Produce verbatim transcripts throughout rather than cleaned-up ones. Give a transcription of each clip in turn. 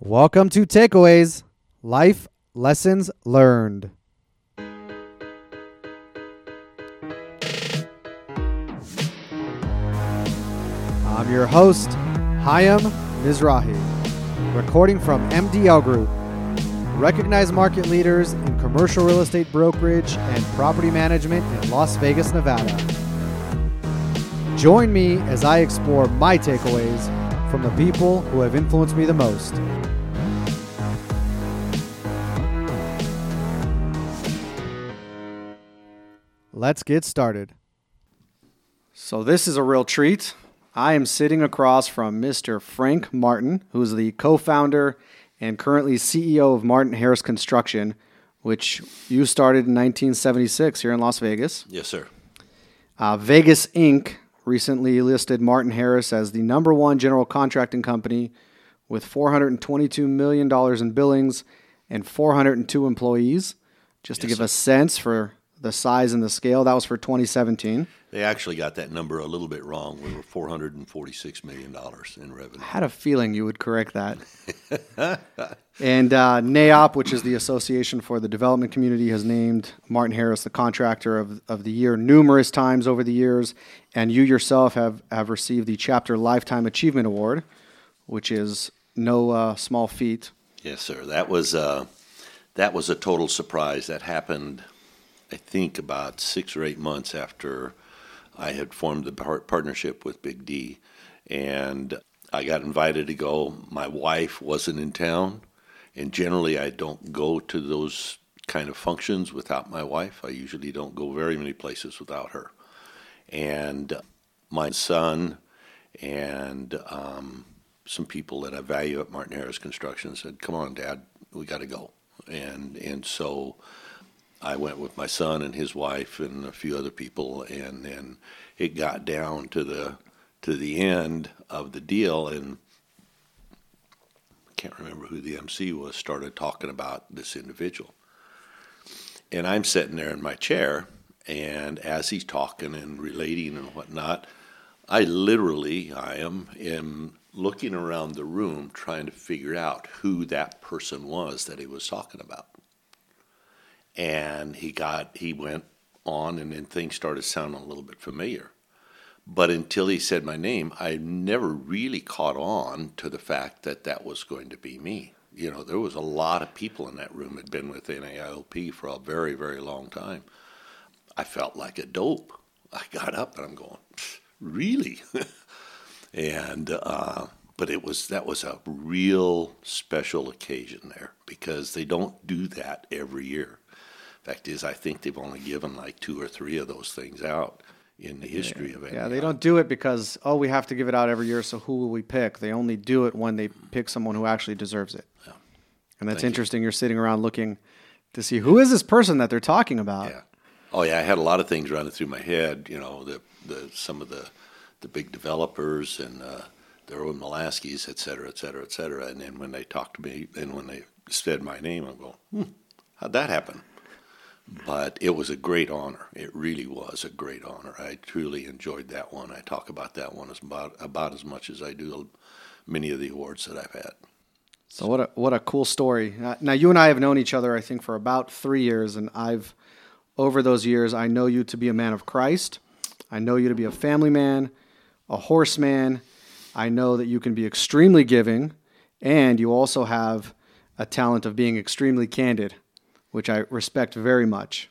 Welcome to Takeaways, Life Lessons Learned. I'm your host, Hayim Mizrahi, recording from M D L Group, recognized market leaders in commercial real estate brokerage and property management in Las Vegas, Nevada. Join me as I explore my takeaways from the people who have influenced me the most. Let's get started. So this is a real treat. I am sitting across from Mister Frank Martin, who is the co-founder and currently C E O of Martin Harris Construction, which you started in nineteen seventy-six here in Las Vegas. Yes, sir. Uh, Vegas Incorporated recently listed Martin Harris as the number one general contracting company with four hundred twenty-two million dollars in billings and four hundred two employees. Just yes, to give sir. a sense for the size and the scale. That was for twenty seventeen. They actually got that number a little bit wrong. We were four hundred forty-six million dollars in revenue. I had a feeling you would correct that. And uh, NAIOP, which is the Association for the Development Community, has named Martin Harris the Contractor of, of the Year numerous times over the years. And you yourself have, have received the Chapter Lifetime Achievement Award, which is no uh, small feat. Yes, sir. That was, uh, that was a total surprise. That happened, I think, about six or eight months after I had formed the par- partnership with Big D, and I got invited to go. My wife wasn't in town, and generally I don't go to those kind of functions without my wife. I usually don't go very many places without her. And my son and um, some people that I value at Martin Harris Construction said, "Come on, Dad, we got to go." And and so I went with my son and his wife and a few other people, and then it got down to the to the end of the deal, and I can't remember who the M C was, started talking about this individual. And I'm sitting there in my chair, and as he's talking and relating and whatnot, I literally, I am, am looking around the room trying to figure out who that person was that he was talking about. And he got, he went on, and then things started sounding a little bit familiar. But until he said my name, I never really caught on to the fact that that was going to be me. You know, there was a lot of people in that room that had been with N A I O P for a very, very long time. I felt like a dope. I got up and I'm going, really? and, uh, but it was, that was a real special occasion there, because they don't do that every year. Fact is, I think they've only given like two or three of those things out in the history yeah. of it. Yeah, they don't do it because, oh, we have to give it out every year, so who will we pick? They only do it when they pick someone who actually deserves it. Yeah. And that's Thank interesting. You. You're sitting around looking to see who is this person that they're talking about. Yeah. Oh, yeah, I had a lot of things running through my head, you know, the, the some of the, the big developers and uh, the Irwin Molaskys, et cetera, et cetera, et cetera. And then when they talked to me, then when they said my name, I'm going, hmm, how'd that happen? But it was a great honor. It really was a great honor. I truly enjoyed that one. I talk about that one as about, about as much as I do many of the awards that I've had. So what a, what a cool story. Uh, now, you and I have known each other, I think, for about three years, and I've, over those years, I know you to be a man of Christ. I know you to be a family man, a horseman. I know that you can be extremely giving, and you also have a talent of being extremely candid, which I respect very much.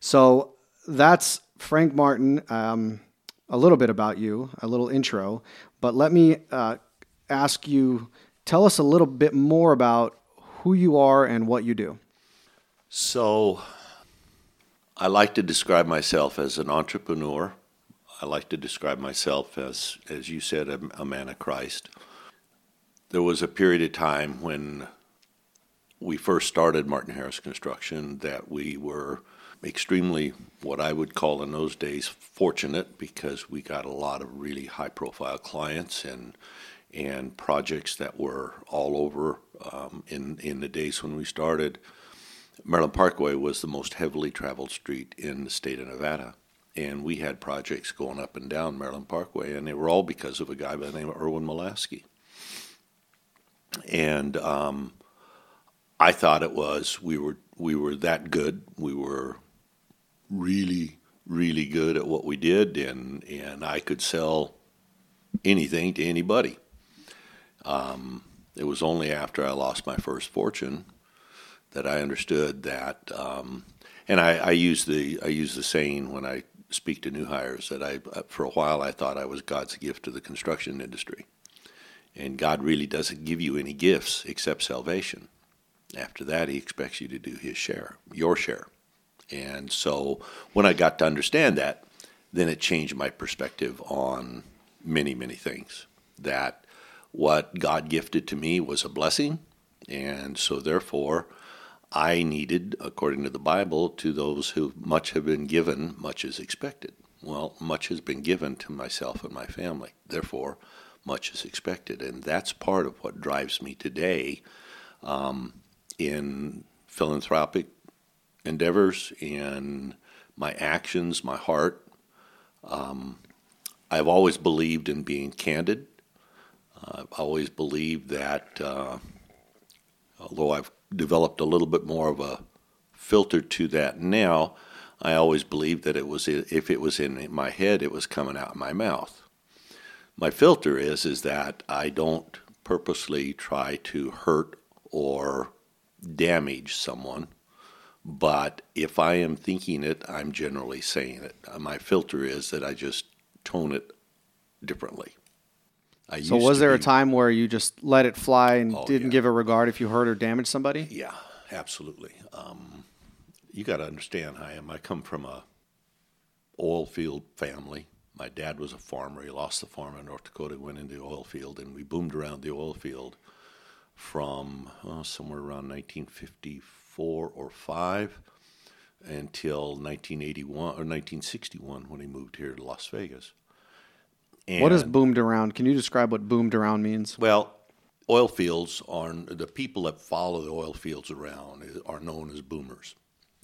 So that's Frank Martin, um, a little bit about you, a little intro. But let me uh, ask you, tell us a little bit more about who you are and what you do. So I like to describe myself as an entrepreneur. I like to describe myself as, as you said, a, a man of Christ. There was a period of time when we first started Martin Harris Construction that we were extremely, what I would call in those days, fortunate, because we got a lot of really high-profile clients and and projects that were all over. Um, in, in the days when we started, Maryland Parkway was the most heavily traveled street in the state of Nevada, and we had projects going up and down Maryland Parkway, and they were all because of a guy by the name of Irwin Molasky. and um, I thought it was we were we were that good. We were really really good at what we did, and and I could sell anything to anybody. Um, it was only after I lost my first fortune that I understood that. Um, and I, I use the I use the saying when I speak to new hires that I for a while I thought I was God's gift to the construction industry. And God really doesn't give you any gifts except salvation. After that, he expects you to do his share, your share. And so when I got to understand that, then it changed my perspective on many, many things. That what God gifted to me was a blessing, and so therefore I needed, according to the Bible, to those who much have been given, much is expected. Well, much has been given to myself and my family. Therefore, much is expected, and that's part of what drives me today um, in philanthropic endeavors, in my actions, my heart. Um, I've always believed in being candid. Uh, I've always believed that, uh, although I've developed a little bit more of a filter to that now, I always believed that it was if it was in my head, it was coming out of my mouth. My filter is is that I don't purposely try to hurt or damage someone, but if I am thinking it, I'm generally saying it. My filter is that I just tone it differently. I so was there be, a time where you just let it fly and oh, didn't yeah. give a regard if you hurt or damaged somebody? Yeah, absolutely. Um, you got to understand, I am. I come from a oil field family. My dad was a farmer. He lost the farm in North Dakota, went into the oil field, and we boomed around the oil field from oh, somewhere around nineteen fifty-four or five until nineteen eighty-one or nineteen sixty-one when he moved here to Las Vegas. And what is boomed around? Can you describe what boomed around means? Well, oil fields are the people that follow the oil fields around are known as boomers.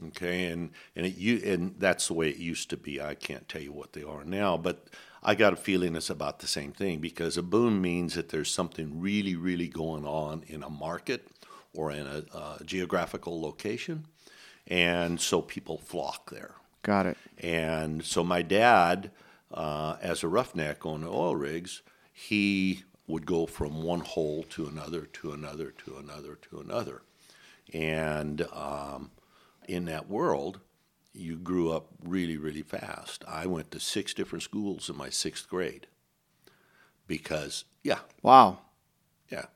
Okay, and and it, you and that's the way it used to be. I can't tell you what they are now, but I got a feeling it's about the same thing because a boom means that there's something really, really going on in a market or in a uh, geographical location, and so people flock there. Got it. And so my dad, uh, as a roughneck on the oil rigs, he would go from one hole to another, to another, to another, to another, and. Um, In that world, you grew up really, really fast. I went to six different schools in my sixth grade because, yeah. Wow. Yeah.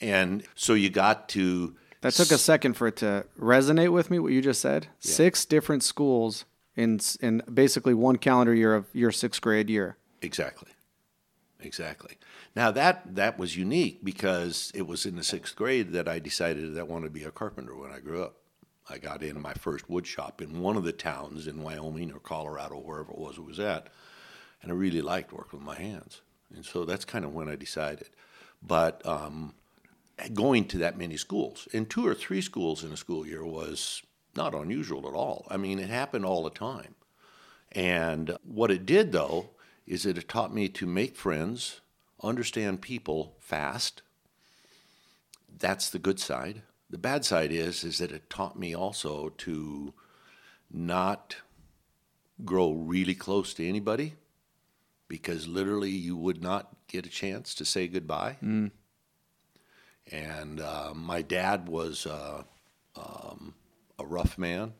And so you got to... That took a second for it to resonate with me, what you just said. Yeah. Six different schools in in basically one calendar year of your sixth grade year. Exactly. Exactly. Now, that, that was unique because it was in the sixth grade that I decided that I wanted to be a carpenter when I grew up. I got into my first wood shop in one of the towns in Wyoming or Colorado, wherever it was it was at, and I really liked working with my hands. And so that's kind of when I decided. But um, going to that many schools, and two or three schools in a school year was not unusual at all. I mean, it happened all the time. And what it did, though, is that it taught me to make friends, understand people fast. That's the good side. The bad side is is that it taught me also to not grow really close to anybody because literally you would not get a chance to say goodbye. Mm. And uh, my dad was uh, um, a rough man.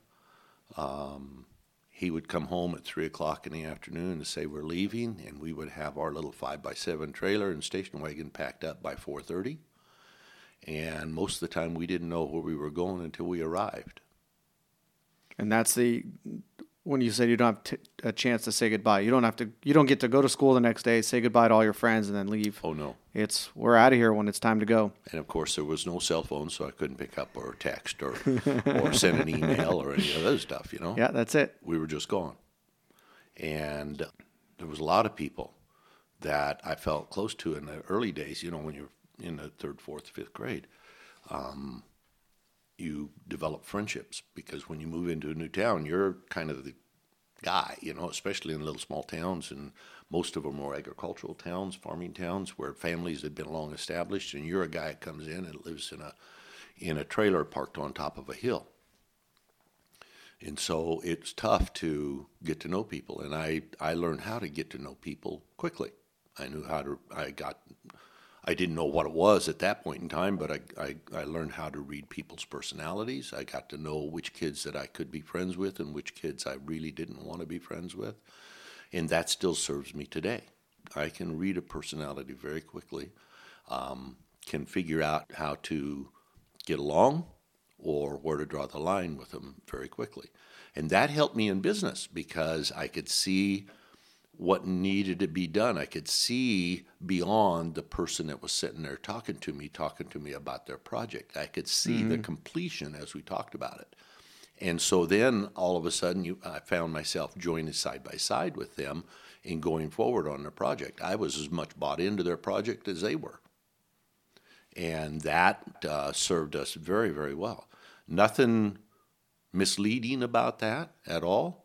Um, he would come home at three o'clock in the afternoon and say we're leaving, and we would have our little five by seven trailer and station wagon packed up by four thirty. And most of the time, we didn't know where we were going until we arrived. And that's the when you said you don't have t- a chance to say goodbye. You don't have to. You don't get to go to school the next day, say goodbye to all your friends, and then leave. Oh no! It's we're out of here when it's time to go. And of course, there was no cell phone, so I couldn't pick up or text or or send an email or any of that stuff. You know? Yeah, that's it. We were just gone, and there was a lot of people that I felt close to in the early days. You know, when you're in the third, fourth, fifth grade, um, you develop friendships because when you move into a new town, you're kind of the guy, you know, especially in little small towns, and most of them were agricultural towns, farming towns, where families had been long established, and you're a guy that comes in and lives in a in a trailer parked on top of a hill. And so it's tough to get to know people, and I, I learned how to get to know people quickly. I knew how to, I got, I didn't know what it was at that point in time, but I, I, I learned how to read people's personalities. I got to know which kids that I could be friends with and which kids I really didn't want to be friends with, and that still serves me today. I can read a personality very quickly, um, can figure out how to get along or where to draw the line with them very quickly. And that helped me in business because I could see what needed to be done. I could see beyond the person that was sitting there talking to me, talking to me about their project. I could see mm-hmm. the completion as we talked about it. And so then all of a sudden you, I found myself joining side by side with them and going forward on their project. I was as much bought into their project as they were. And that uh, served us very, very well. Nothing misleading about that at all.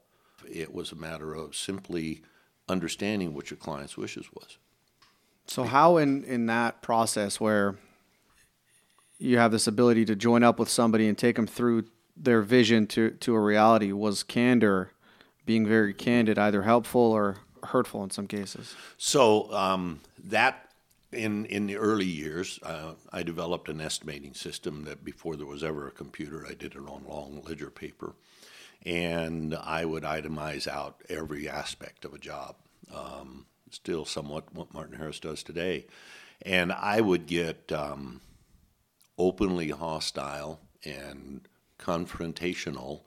It was a matter of simply understanding what your client's wishes was. So how in, in that process where you have this ability to join up with somebody and take them through their vision to, to a reality, was candor, being very candid, either helpful or hurtful in some cases? So um, that... In in the early years, uh, I developed an estimating system that before there was ever a computer, I did it on long ledger paper. And I would itemize out every aspect of a job, um, still somewhat what Martin Harris does today. And I would get um, openly hostile and confrontational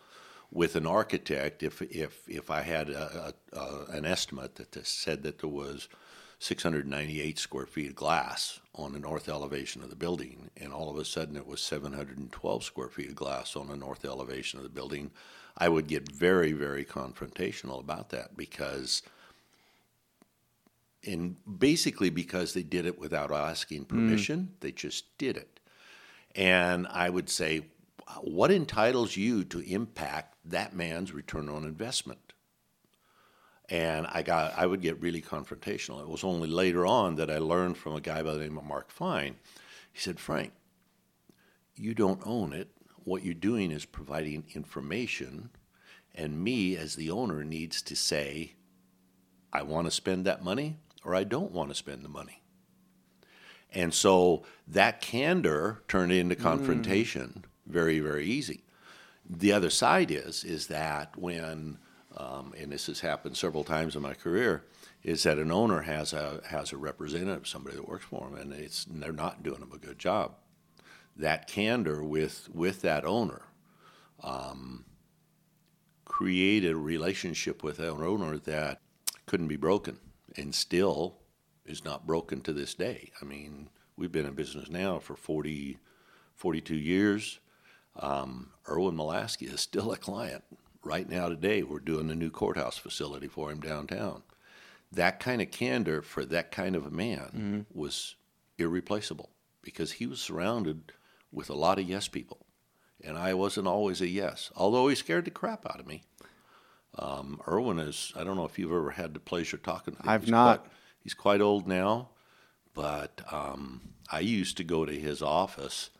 with an architect if if, if I had a, a, a, an estimate that said that there was six hundred ninety-eight square feet of glass on the north elevation of the building, and all of a sudden it was seven hundred twelve square feet of glass on the north elevation of the building. I would get very, very confrontational about that because, and basically because they did it without asking permission, mm. they just did it. And I would say, what entitles you to impact that man's return on investment? And I got, I would get really confrontational. It was only later on that I learned from a guy by the name of Mark Fine. He said, Frank, you don't own it. What you're doing is providing information, and me as the owner needs to say, I want to spend that money or I don't want to spend the money. And so that candor turned into confrontation mm. very, very easy. The other side is, is that when... Um, and this has happened several times in my career, is that an owner has a has a representative, somebody that works for them, and it's they're not doing them a good job. That candor with with that owner um, created a relationship with an owner that couldn't be broken, and still is not broken to this day. I mean, we've been in business now for forty, forty-two years. Um, Irwin Molasky is still a client. Right now, today, we're doing a new courthouse facility for him downtown. That kind of candor for that kind of a man mm-hmm. was irreplaceable because he was surrounded with a lot of yes people, and I wasn't always a yes, although he scared the crap out of me. Um, Irwin is, I don't know if you've ever had the pleasure talking to him. I've he's not. Quite, he's quite old now, but um, I used to go to his office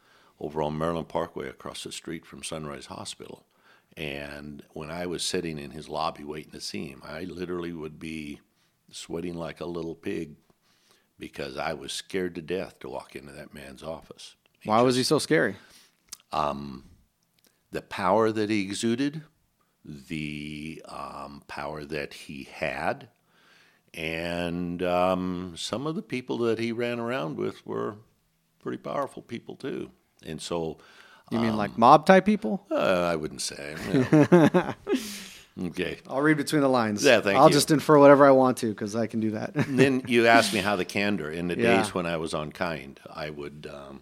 over on Maryland Parkway across the street from Sunrise Hospital. And when I was sitting in his lobby waiting to see him, I literally would be sweating like a little pig because I was scared to death to walk into that man's office. He Why just, was he so scary? Um, the power that he exuded, the um, power that he had, and um, some of the people that he ran around with were pretty powerful people too. And so... You mean like mob type people? Uh, I wouldn't say. No. Okay. I'll read between the lines. Yeah, thank I'll you. I'll just infer whatever I want to because I can do that. Then you asked me how the candor. In the yeah. days when I was on Kind, I would, um,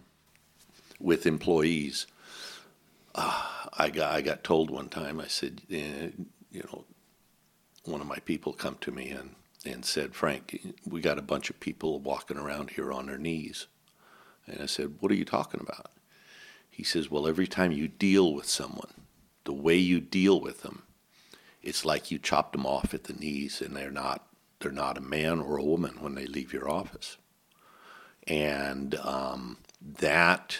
with employees, uh, I got I got told one time, I said, eh, you know, one of my people come to me and, and said, Frank, we got a bunch of people walking around here on their knees. And I said, what are you talking about? He says, well, every time you deal with someone, the way you deal with them it's like you chopped them off at the knees, and they're not they're not a man or a woman when they leave your office. And um, that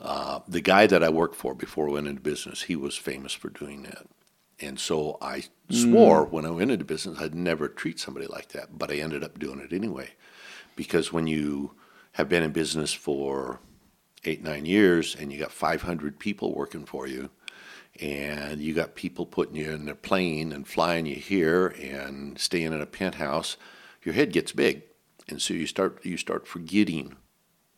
uh, the guy that I worked for before I went into business, he was famous for doing that. And so I swore mm. when I went into business I'd never treat somebody like that, but I ended up doing it anyway. Because when you have been in business for eight, nine years and you got five hundred people working for you, and you got people putting you in their plane and flying you here and staying in a penthouse, your head gets big. And so you start you start forgetting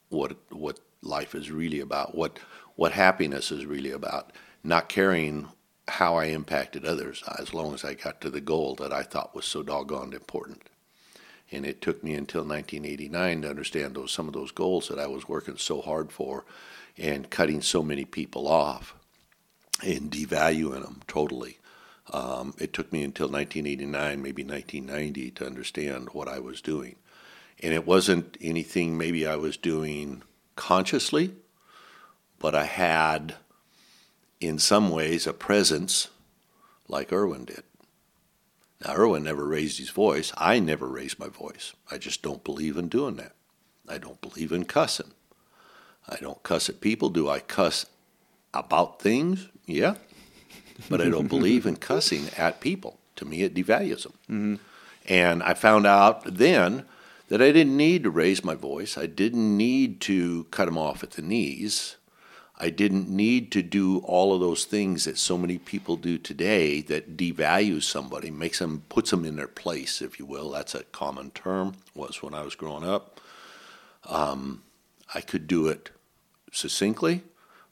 what what life is really about, what what happiness is really about, not caring how I impacted others as long as I got to the goal that I thought was so doggone important. And it took me until nineteen eighty-nine to understand those some of those goals that I was working so hard for and cutting so many people off and devaluing them totally. Um, it took me until nineteen eighty-nine, maybe nineteen ninety, to understand what I was doing. And it wasn't anything maybe I was doing consciously, but I had, in some ways, a presence like Irwin did. Now, Irwin never raised his voice. I never raised my voice. I just don't believe in doing that. I don't believe in cussing. I don't cuss at people. Do I cuss about things? Yeah. But I don't believe in cussing at people. To me, it devalues them. Mm-hmm. And I found out then that I didn't need to raise my voice. I didn't need to cut them off at the knees. I didn't need to do all of those things that so many people do today that devalues somebody, makes them, puts them in their place, if you will. That's a common term, was when I was growing up. Um, I could do it succinctly.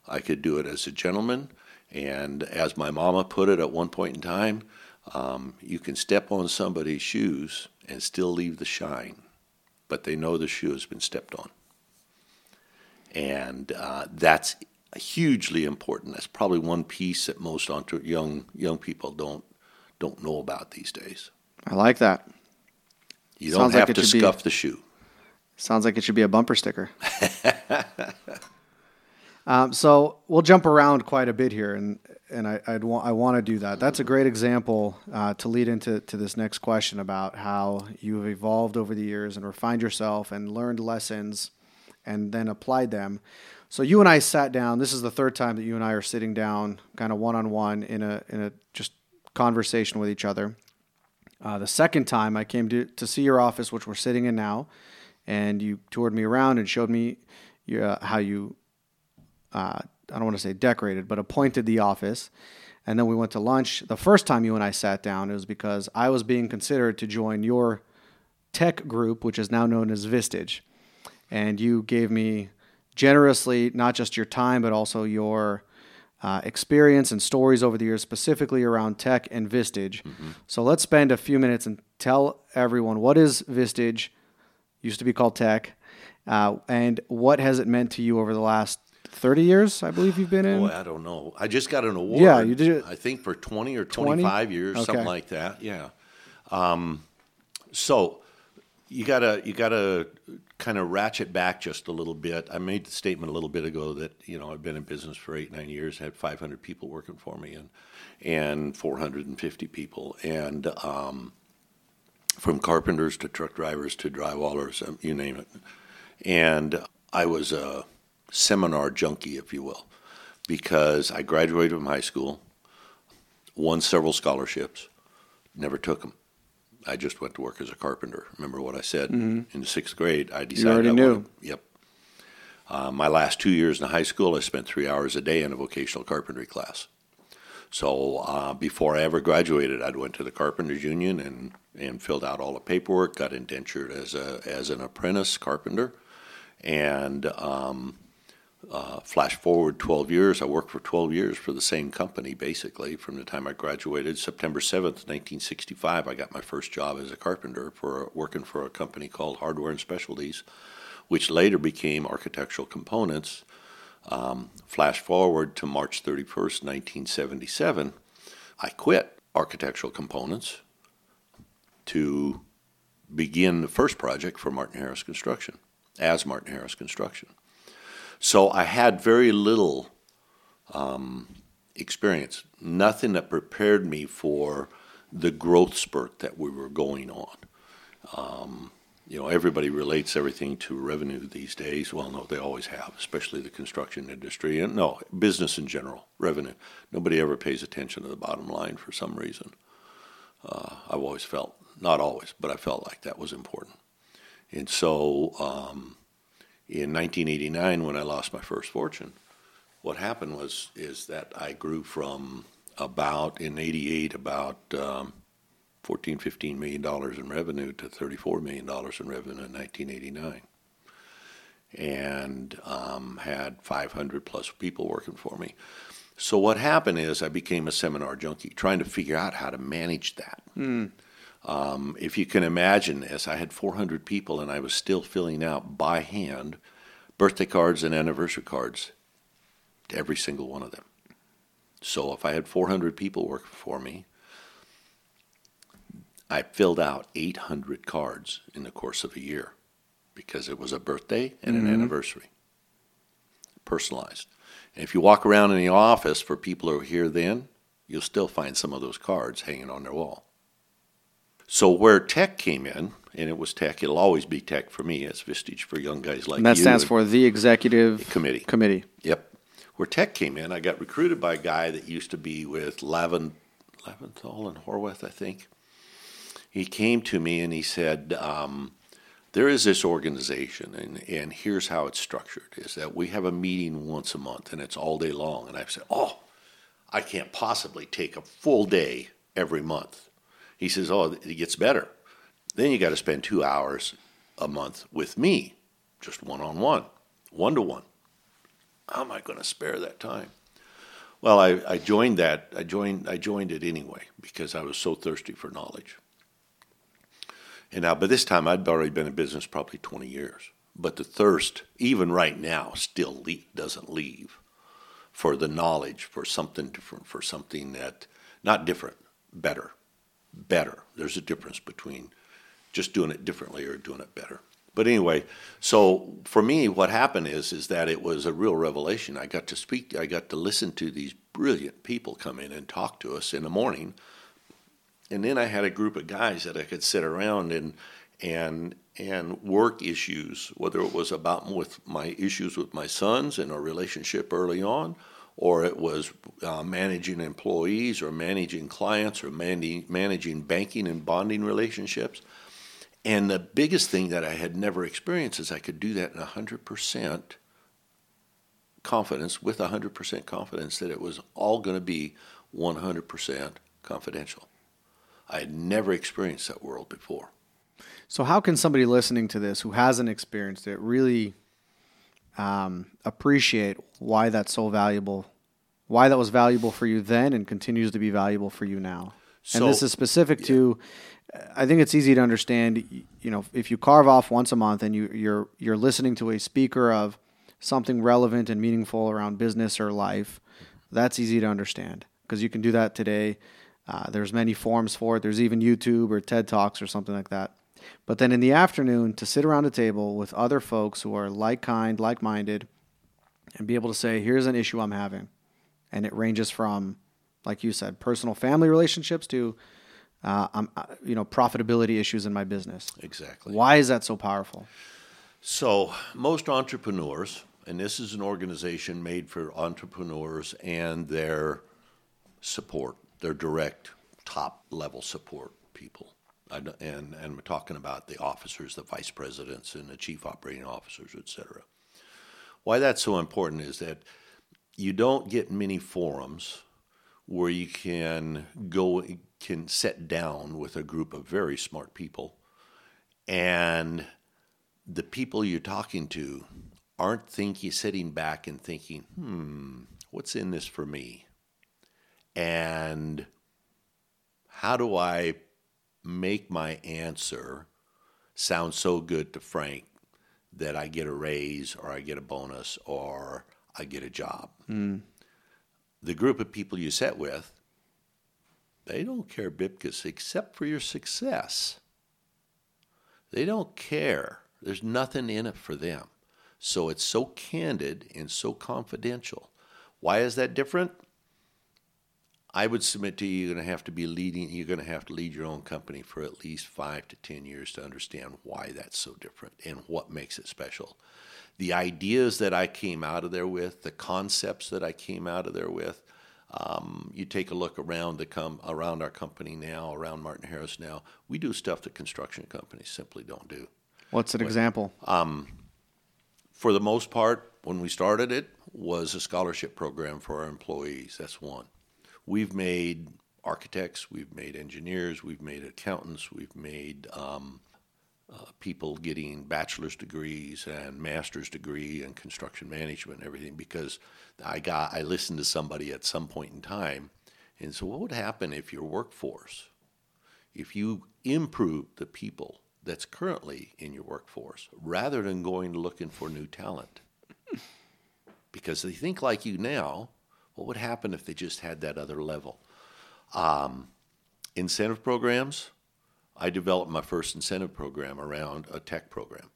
I could do it as a gentleman. And as my mama put it at one point in time, um, you can step on somebody's shoes and still leave the shine, but they know the shoe has been stepped on. And uh, that's hugely important. That's probably one piece that most entre- young young people don't don't know about these days. I like that. You don't have to scuff the shoe. Sounds like it should be a bumper sticker. um, so we'll jump around quite a bit here, and and I I'd wa- I want to do that. That's a great example uh, to lead into to this next question about how you've evolved over the years and refined yourself and learned lessons and then applied them. So you and I sat down. This is the third time that you and I are sitting down kind of one-on-one in a in a just conversation with each other. Uh, the second time I came to, to see your office, which we're sitting in now, and you toured me around and showed me your, uh, how you, uh, I don't want to say decorated, but appointed the office. And then we went to lunch. The first time you and I sat down, it was because I was being considered to join your tech group, which is now known as Vistage. And you gave me generously not just your time, but also your uh, experience and stories over the years, specifically around tech and Vistage. Mm-hmm. So let's spend a few minutes and tell everyone, what is Vistage, used to be called Tech, uh, and what has it meant to you over the last thirty years, I believe you've been in? Boy, I don't know. I just got an award, yeah, you did. I think for twenty or twenty-five twenty? Years, okay. Something like that. Yeah. Um, so... You gotta, you gotta kind of ratchet back just a little bit. I made the statement a little bit ago that, you know, I've been in business for eight, nine years, had five hundred people working for me, and and four hundred fifty people, and um, from carpenters to truck drivers to drywallers, um, you name it. And I was a seminar junkie, if you will, because I graduated from high school, won several scholarships, never took them. I just went to work as a carpenter. Remember what I said? Mm-hmm. In the sixth grade, I decided. You already I knew. Wanted, yep. Uh, my last two years in high school, I spent three hours a day in a vocational carpentry class. So uh, before I ever graduated, I went to the Carpenters Union and, and filled out all the paperwork, got indentured as a as an apprentice carpenter. And um, uh, flash forward twelve years, I worked for twelve years for the same company, basically, from the time I graduated. September seventh, nineteen sixty-five, I got my first job as a carpenter for working for a company called Hardware and Specialties, which later became Architectural Components. Um, flash forward to March thirty-first, nineteen seventy-seven, I quit Architectural Components to begin the first project for Martin Harris Construction, as Martin Harris Construction. So I had very little um, experience, nothing that prepared me for the growth spurt that we were going on. Um, you know, everybody relates everything to revenue these days. Well, no, they always have, especially the construction industry, and no, business in general, revenue. Nobody ever pays attention to the bottom line for some reason. Uh, I've always felt, not always, but I felt like that was important. And so um, in nineteen eighty-nine, when I lost my first fortune, what happened was is that I grew from about, in eighty-eight, about um, fourteen, fifteen million dollars in revenue to thirty-four million dollars in revenue in nineteen eighty-nine, and um, had five hundred plus people working for me. So what happened is I became a seminar junkie, trying to figure out how to manage that. Mm. Um, if you can imagine this, I had four hundred people, and I was still filling out by hand birthday cards and anniversary cards to every single one of them. So if I had four hundred people working for me, I filled out eight hundred cards in the course of a year because it was a birthday and mm-hmm. an anniversary, personalized. And if you walk around in the office for people who are here then, you'll still find some of those cards hanging on their wall. So where Tech came in, and it was Tech, it'll always be Tech for me, as Vistage for young guys like you. And that stands for the Executive Committee. Committee. Yep. Where Tech came in, I got recruited by a guy that used to be with Levin, Levinthal and Horwath, I think. He came to me and he said, um, there is this organization, and, and here's how it's structured, is that we have a meeting once a month, and it's all day long. And I said, oh, I can't possibly take a full day every month. He says, oh, it gets better. Then you got to spend two hours a month with me, just one-on-one, one-to-one. How am I going to spare that time? Well, I, I joined that. I joined I joined it anyway because I was so thirsty for knowledge. And now by this time, I'd already been in business probably twenty years. But the thirst, even right now, still le- doesn't leave for the knowledge, for something different, for something that, not different, better, better. There's a difference between just doing it differently or doing it better. But anyway, so for me, what happened is is that it was a real revelation. I got to speak, I got to listen to these brilliant people come in and talk to us in the morning. And then I had a group of guys that I could sit around and and and work issues, whether it was about with my issues with my sons and our relationship early on, or it was uh, managing employees or managing clients or man- managing banking and bonding relationships. And the biggest thing that I had never experienced is I could do that in one hundred percent confidence, with one hundred percent confidence that it was all going to be one hundred percent confidential. I had never experienced that world before. So how can somebody listening to this who hasn't experienced it really um, appreciate why that's so valuable, why that was valuable for you then and continues to be valuable for you now? So, and this is specific yeah. to... I think it's easy to understand, you know, if you carve off once a month and you, you're you're listening to a speaker of something relevant and meaningful around business or life, that's easy to understand because you can do that today. Uh, there's many forms for it. There's even YouTube or TED Talks or something like that. But then in the afternoon, to sit around a table with other folks who are like-kind, like-minded, and be able to say, here's an issue I'm having. And it ranges from, like you said, personal family relationships to... Uh, I'm, you know, profitability issues in my business. Exactly. Why is that so powerful? So most entrepreneurs, and this is an organization made for entrepreneurs and their support, their direct top-level support people. I, and, and we're talking about the officers, the vice presidents, and the chief operating officers, et cetera. Why that's so important is that you don't get many forums where you can go... can sit down with a group of very smart people, and the people you're talking to aren't thinking, sitting back and thinking, hmm, what's in this for me? And how do I make my answer sound so good to Frank that I get a raise or I get a bonus or I get a job? Mm. The group of people you sit with, they don't care bibkus except for your success. They don't care. There's nothing in it for them. So it's so candid and so confidential. Why is that different? I would submit to you, you're going to have to be leading. You're going to have to lead your own company for at least five to ten years to understand why that's so different and what makes it special. The ideas that I came out of there with, the concepts that I came out of there with. Um, you take a look around the com- around our company now, around Martin Harris now. We do stuff that construction companies simply don't do. What's an but, example? Um, for the most part, when we started, it was a scholarship program for our employees. That's one. We've made architects, we've made engineers, we've made accountants, we've made um, uh, people getting bachelor's degrees and master's degree in construction management and everything, because I got I listened to somebody at some point in time and said, what would happen if your workforce, if you improve the people that's currently in your workforce, rather than going looking for new talent? Because they think like you now. What would happen if they just had that other level? Um, incentive programs. I developed my first incentive program around a tech program.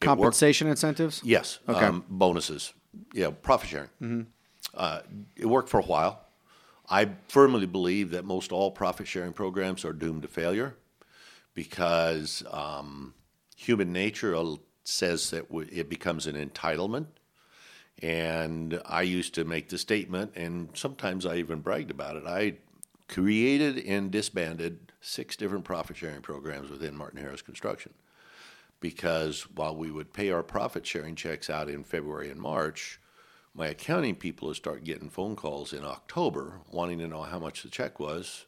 Compensation incentives? Yes. Okay. Um, bonuses. Yeah, profit sharing. Mm-hmm. Uh, it worked for a while. I firmly believe that most all profit sharing programs are doomed to failure because um, human nature says that it becomes an entitlement. And I used to make the statement, and sometimes I even bragged about it. I created and disbanded six different profit-sharing programs within Martin Harris Construction because while we would pay our profit-sharing checks out in February and March, my accounting people would start getting phone calls in October wanting to know how much the check was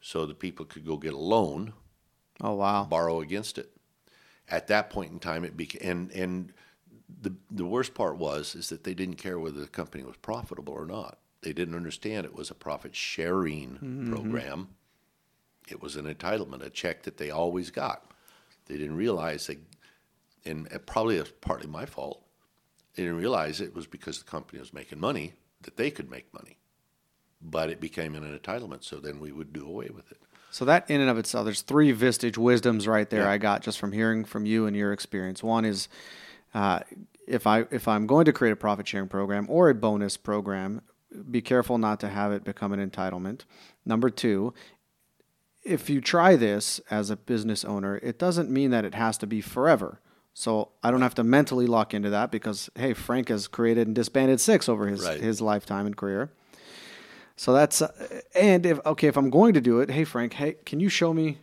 so the people could go get a loan, oh, wow. borrow against it. At that point in time, it became... And, and The the worst part was is that they didn't care whether the company was profitable or not. They didn't understand it was a profit-sharing mm-hmm. program. It was an entitlement, a check that they always got. They didn't realize, they, and probably it's partly my fault, they didn't realize it was because the company was making money that they could make money. But it became an entitlement, so then we would do away with it. So that in and of itself, there's three Vistage wisdoms right there yeah. I got just from hearing from you and your experience. One is... Uh, if I if I'm going to create a profit sharing program or a bonus program, be careful not to have it become an entitlement. Number two, if you try this as a business owner, it doesn't mean that it has to be forever. So I don't have to mentally lock into that because hey, Frank has created and disbanded six over his right. his lifetime and career. So that's uh, and if okay, if I'm going to do it, hey Frank, hey, can you show me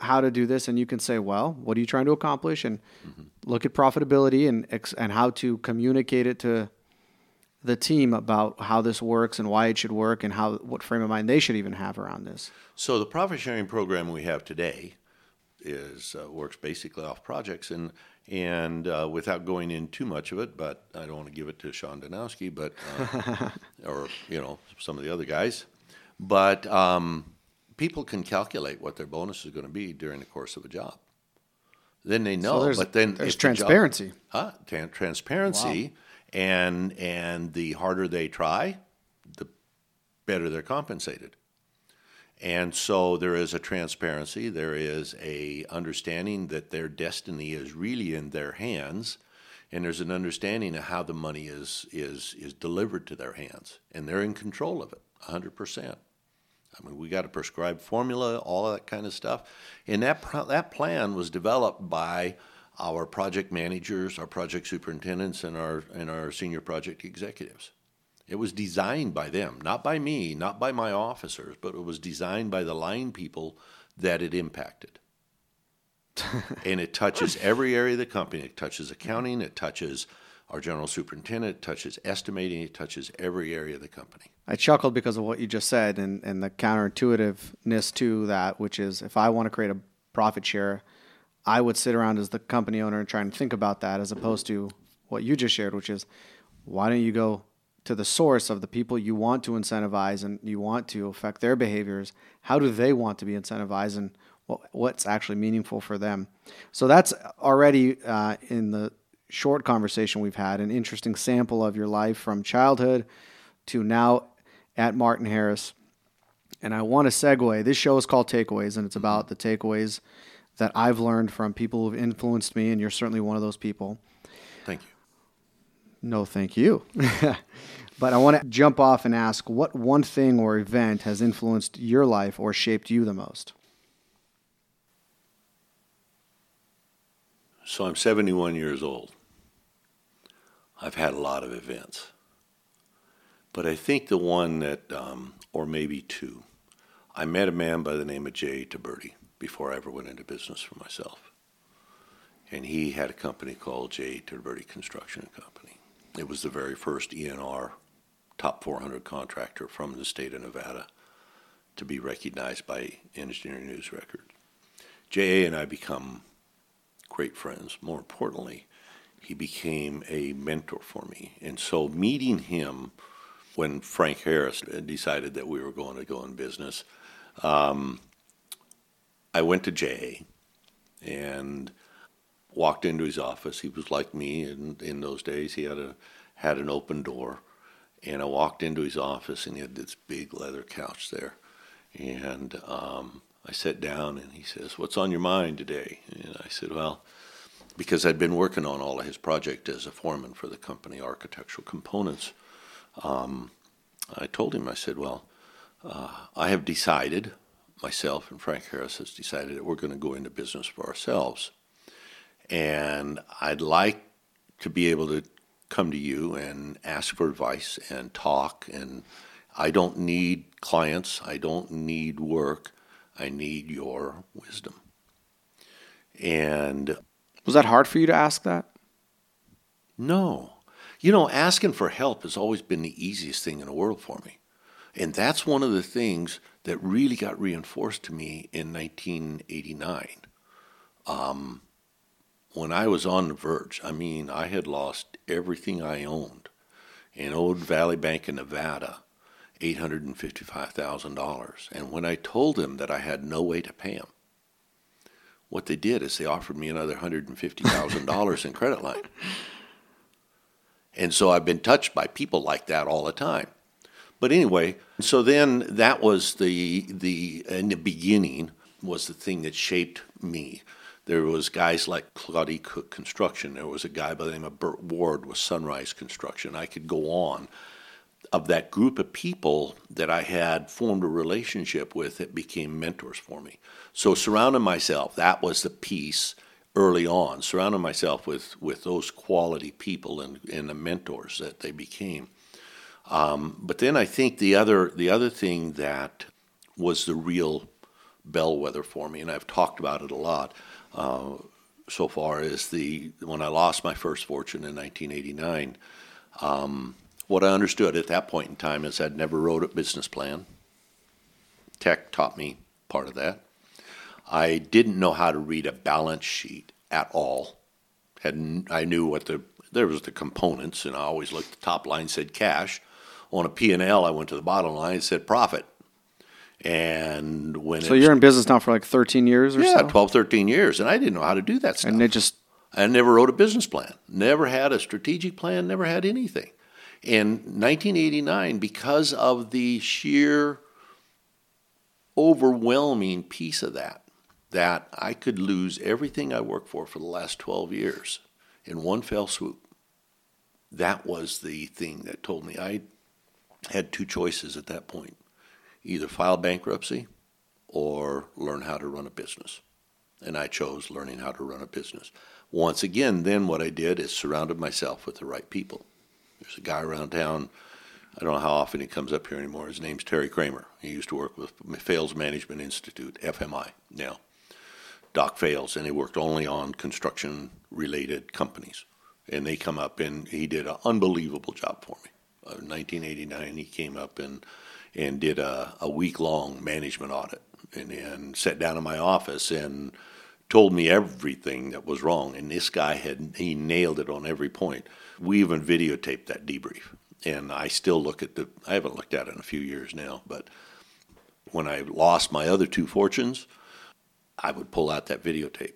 how to do this? And you can say, well, what are you trying to accomplish? And mm-hmm. look at profitability and and how to communicate it to the team about how this works and why it should work and how what frame of mind they should even have around this. So the profit sharing program we have today is uh, works basically off projects and and uh, without going in too much of it, but I don't want to give it to Sean Donowski, but uh, or you know some of the other guys, but. Um, People can calculate what their bonus is going to be during the course of a job. Then they know, so there's, but then there's transparency. The job, huh? Tran- transparency, wow. and and the harder they try, the better they're compensated. And so there is a transparency. There is a understanding that their destiny is really in their hands, and there's an understanding of how the money is is is delivered to their hands, and they're in control of it, one hundred percent. I mean, we got a prescribed formula, all that kind of stuff. And that pro- that plan was developed by our project managers, our project superintendents, and our and our senior project executives. It was designed by them, not by me, not by my officers, but it was designed by the line people that it impacted. And it touches every area of the company. It touches accounting. It touches... Our general superintendent touches estimating. It touches every area of the company. I chuckled because of what you just said and, and the counterintuitiveness to that, which is if I want to create a profit share, I would sit around as the company owner and try and think about that as opposed to what you just shared, which is why don't you go to the source of the people you want to incentivize and you want to affect their behaviors? How do they want to be incentivized and what, what's actually meaningful for them? So that's already uh, in the short conversation we've had, an interesting sample of your life from childhood to now at Martin Harris. And I want to segue. This show is called Takeaways, and it's about the takeaways that I've learned from people who've influenced me, and you're certainly one of those people. Thank you. No, thank you. But I want to jump off and ask, what one thing or event has influenced your life or shaped you the most? So I'm seventy-one years old. I've had a lot of events. But I think the one that, um, or maybe two, I met a man by the name of J. Tiberti before I ever went into business for myself. And he had a company called J. Tiberti Construction Company. It was the very first E N R top four hundred contractor from the state of Nevada to be recognized by Engineering News Record. J A and I become great friends. More importantly, he became a mentor for me. And so meeting him when Frank Harris decided that we were going to go in business, um, I went to J A and walked into his office. He was like me in, in those days. He had a had an open door. And I walked into his office, and he had this big leather couch there. And um, I sat down, and he says, "What's on your mind today?" And I said, well, because I'd been working on all of his project as a foreman for the company, Architectural Components, um, I told him, I said, well, uh, I have decided, myself and Frank Harris has decided that we're going to go into business for ourselves. And I'd like to be able to come to you and ask for advice and talk. And I don't need clients. I don't need work. I need your wisdom. And was that hard for you to ask that? No. You know, asking for help has always been the easiest thing in the world for me. And that's one of the things that really got reinforced to me in nineteen eighty-nine. Um... When I was on the verge, I mean, I had lost everything I owned. In old Valley Bank of Nevada, eight hundred fifty-five thousand dollars. And when I told them that I had no way to pay them, what they did is they offered me another one hundred fifty thousand dollars in credit line. And so I've been touched by people like that all the time. But anyway, so then that was the, the in the beginning was the thing that shaped me. There was guys like Claudie Cook Construction. There was a guy by the name of Bert Ward with Sunrise Construction. I could go on. Of that group of people that I had formed a relationship with that became mentors for me. So surrounding myself, that was the piece early on, surrounding myself with, with those quality people and, and the mentors that they became. Um, but then I think the other the other thing that was the real bellwether for me, and I've talked about it a lot, Uh, so far is the when I lost my first fortune in nineteen eighty-nine. Um, what I understood at that point in time is I'd never wrote a business plan. Tech taught me part of that. I didn't know how to read a balance sheet at all. Hadn't I knew what the there was the components, and I always looked. The top line said cash. On a P and L, I went to the bottom line and said profit. And when so you're in business now for like thirteen years or yeah, so? Yeah, twelve, thirteen years. And I didn't know how to do that stuff. And it just... I never wrote a business plan. Never had a strategic plan. Never had anything. In nineteen eighty-nine, because of the sheer overwhelming piece of that, that I could lose everything I worked for for the last twelve years in one fell swoop. That was the thing that told me. I had two choices at that point. Either file bankruptcy or learn how to run a business. And I chose learning how to run a business. Once again, then what I did is surrounded myself with the right people. There's a guy around town, I don't know how often he comes up here anymore. His name's Terry Kramer. He used to work with Fales Management Institute, F M I now. Doc Fales, and he worked only on construction-related companies. And they come up, and he did an unbelievable job for me. In nineteen eighty-nine, he came up and and did a, a week-long management audit, and, and sat down in my office and told me everything that was wrong. And this guy, had he nailed it on every point. We even videotaped that debrief. And I still look at the, I haven't looked at it in a few years now, but when I lost my other two fortunes, I would pull out that videotape.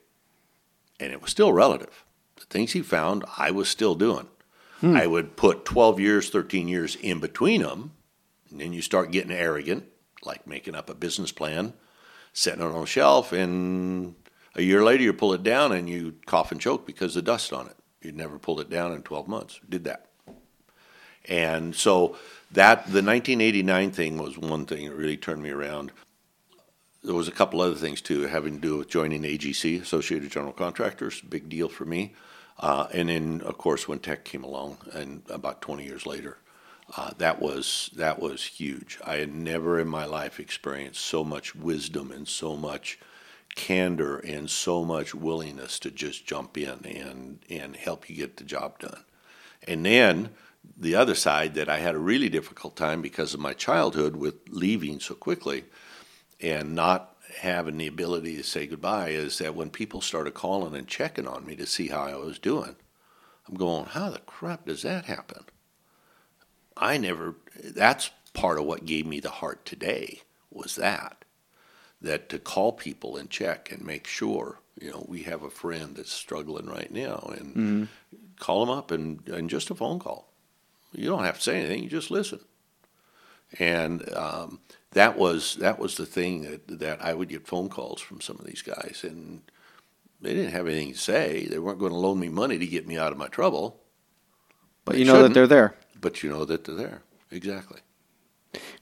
And it was still relative. The things he found, I was still doing. Hmm. I would put twelve years, thirteen years in between them, and then you start getting arrogant, like making up a business plan, setting it on a shelf, and a year later you pull it down and you cough and choke because of the dust on it. You'd never pulled it down in twelve months. Did that. And so that the nineteen eighty-nine thing was one thing that really turned me around. There was a couple other things, too, having to do with joining A G C, Associated General Contractors, big deal for me. Uh, and then, of course, when Tech came along, and about twenty years later, uh, that was that was huge. I had never in my life experienced so much wisdom and so much candor and so much willingness to just jump in and, and help you get the job done. And then the other side that I had a really difficult time because of my childhood with leaving so quickly and not having the ability to say goodbye is that when people started calling and checking on me to see how I was doing, I'm going, how the crap does that happen? I never, that's part of what gave me the heart today was that, that to call people and check and make sure, you know, we have a friend that's struggling right now and mm-hmm. call them up and, and just a phone call. You don't have to say anything, you just listen. And um, that was that was the thing that, that I would get phone calls from some of these guys, and they didn't have anything to say. They weren't going to loan me money to get me out of my trouble. But you know that they're there. But you know that they're there. Exactly.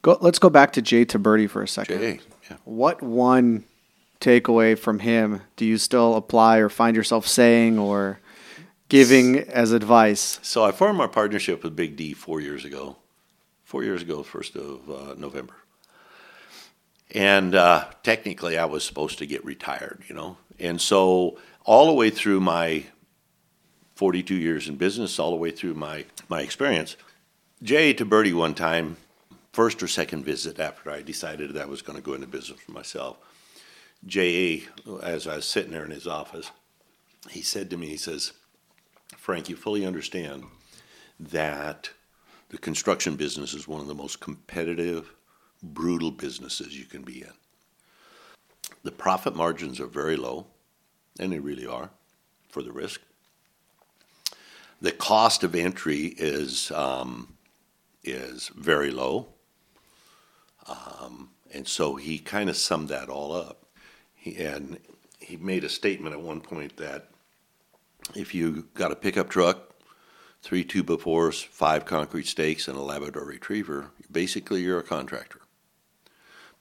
Go, let's go back to J. Tiberti for a second. J. Yeah. What one takeaway from him do you still apply or find yourself saying or giving as advice? So I formed my partnership with Big D four years ago. Four years ago, first of uh, November, and uh, technically I was supposed to get retired, you know. And so all the way through my forty-two years in business, all the way through my my experience, J. Tiberti one time, first or second visit after I decided that I was going to go into business for myself, J. as I was sitting there in his office, he said to me, he says, Frank, you fully understand that the construction business is one of the most competitive, brutal businesses you can be in. The profit margins are very low, and they really are, for the risk. The cost of entry is um, is very low. Um, and so he kind of summed that all up. He, and he made a statement at one point that if you got a pickup truck, three two-by-fours, five concrete stakes, and a Labrador retriever, basically you're a contractor.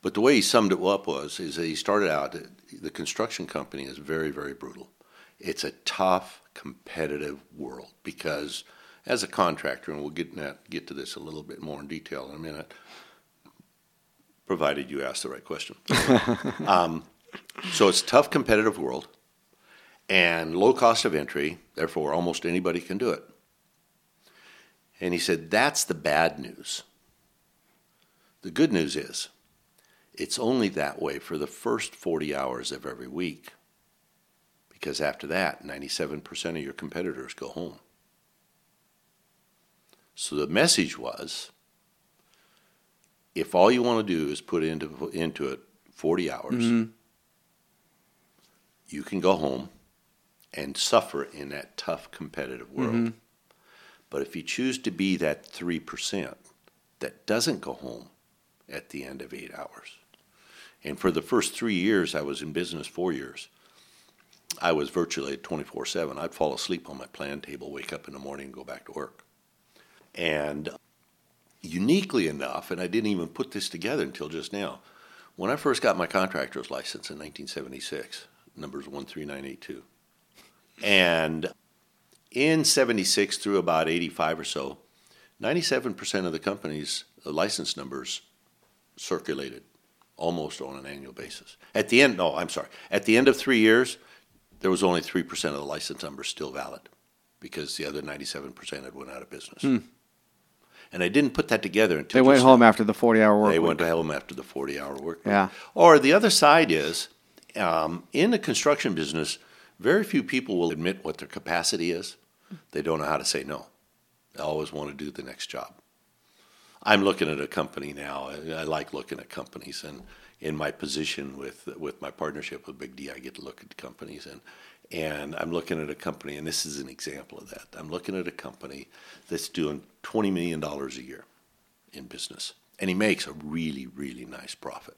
But the way he summed it up was, is that he started out, the construction company is very, very brutal. It's a tough, competitive world because as a contractor, and we'll get, that, get to this a little bit more in detail in a minute, provided you ask the right question. um, so it's a tough, competitive world and low cost of entry, therefore almost anybody can do it. And he said, that's the bad news. The good news is it's only that way for the first forty hours of every week because after that, ninety-seven percent of your competitors go home. So the message was, if all you want to do is put into, into it forty hours, mm-hmm. you can go home and suffer in that tough competitive world. Mm-hmm. But if you choose to be that three percent that doesn't go home at the end of eight hours, and for the first three years I was in business, four years, I was virtually twenty-four seven. I'd fall asleep on my plan table, wake up in the morning, and go back to work. And uniquely enough, and I didn't even put this together until just now, when I first got my contractor's license in nineteen seventy-six, numbers one three nine eight two, and in seventy-six through about eighty-five or so, ninety-seven percent of the company's license numbers circulated almost on an annual basis. At the end, no, I'm sorry. At the end of three years, there was only three percent of the license numbers still valid because the other ninety-seven percent had went out of business. Hmm. And I didn't put that together until They went home now. after the forty-hour work They week. went home after the forty-hour work yeah. week. Or the other side is, um, in the construction business, very few people will admit what their capacity is. They don't know how to say no. They always want to do the next job. I'm looking at a company now. I, I like looking at companies. And in my position with with my partnership with Big D, I get to look at companies. And, and I'm looking at a company, and this is an example of that. I'm looking at a company that's doing twenty million dollars a year in business. And he makes a really, really nice profit.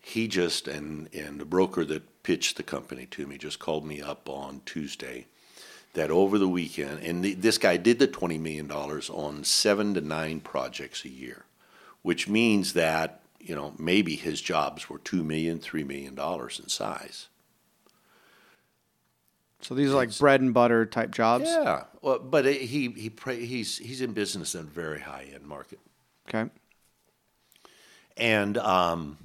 He just, and, and the broker that pitched the company to me just called me up on Tuesday that over the weekend, and the, this guy did the twenty million dollars on seven to nine projects a year, which means that, you know, maybe his jobs were two million dollars, three million dollars in size. So these are like it's, bread and butter type jobs? Yeah. Well, but he he pray, he's he's in business in a very high-end market. Okay. And um,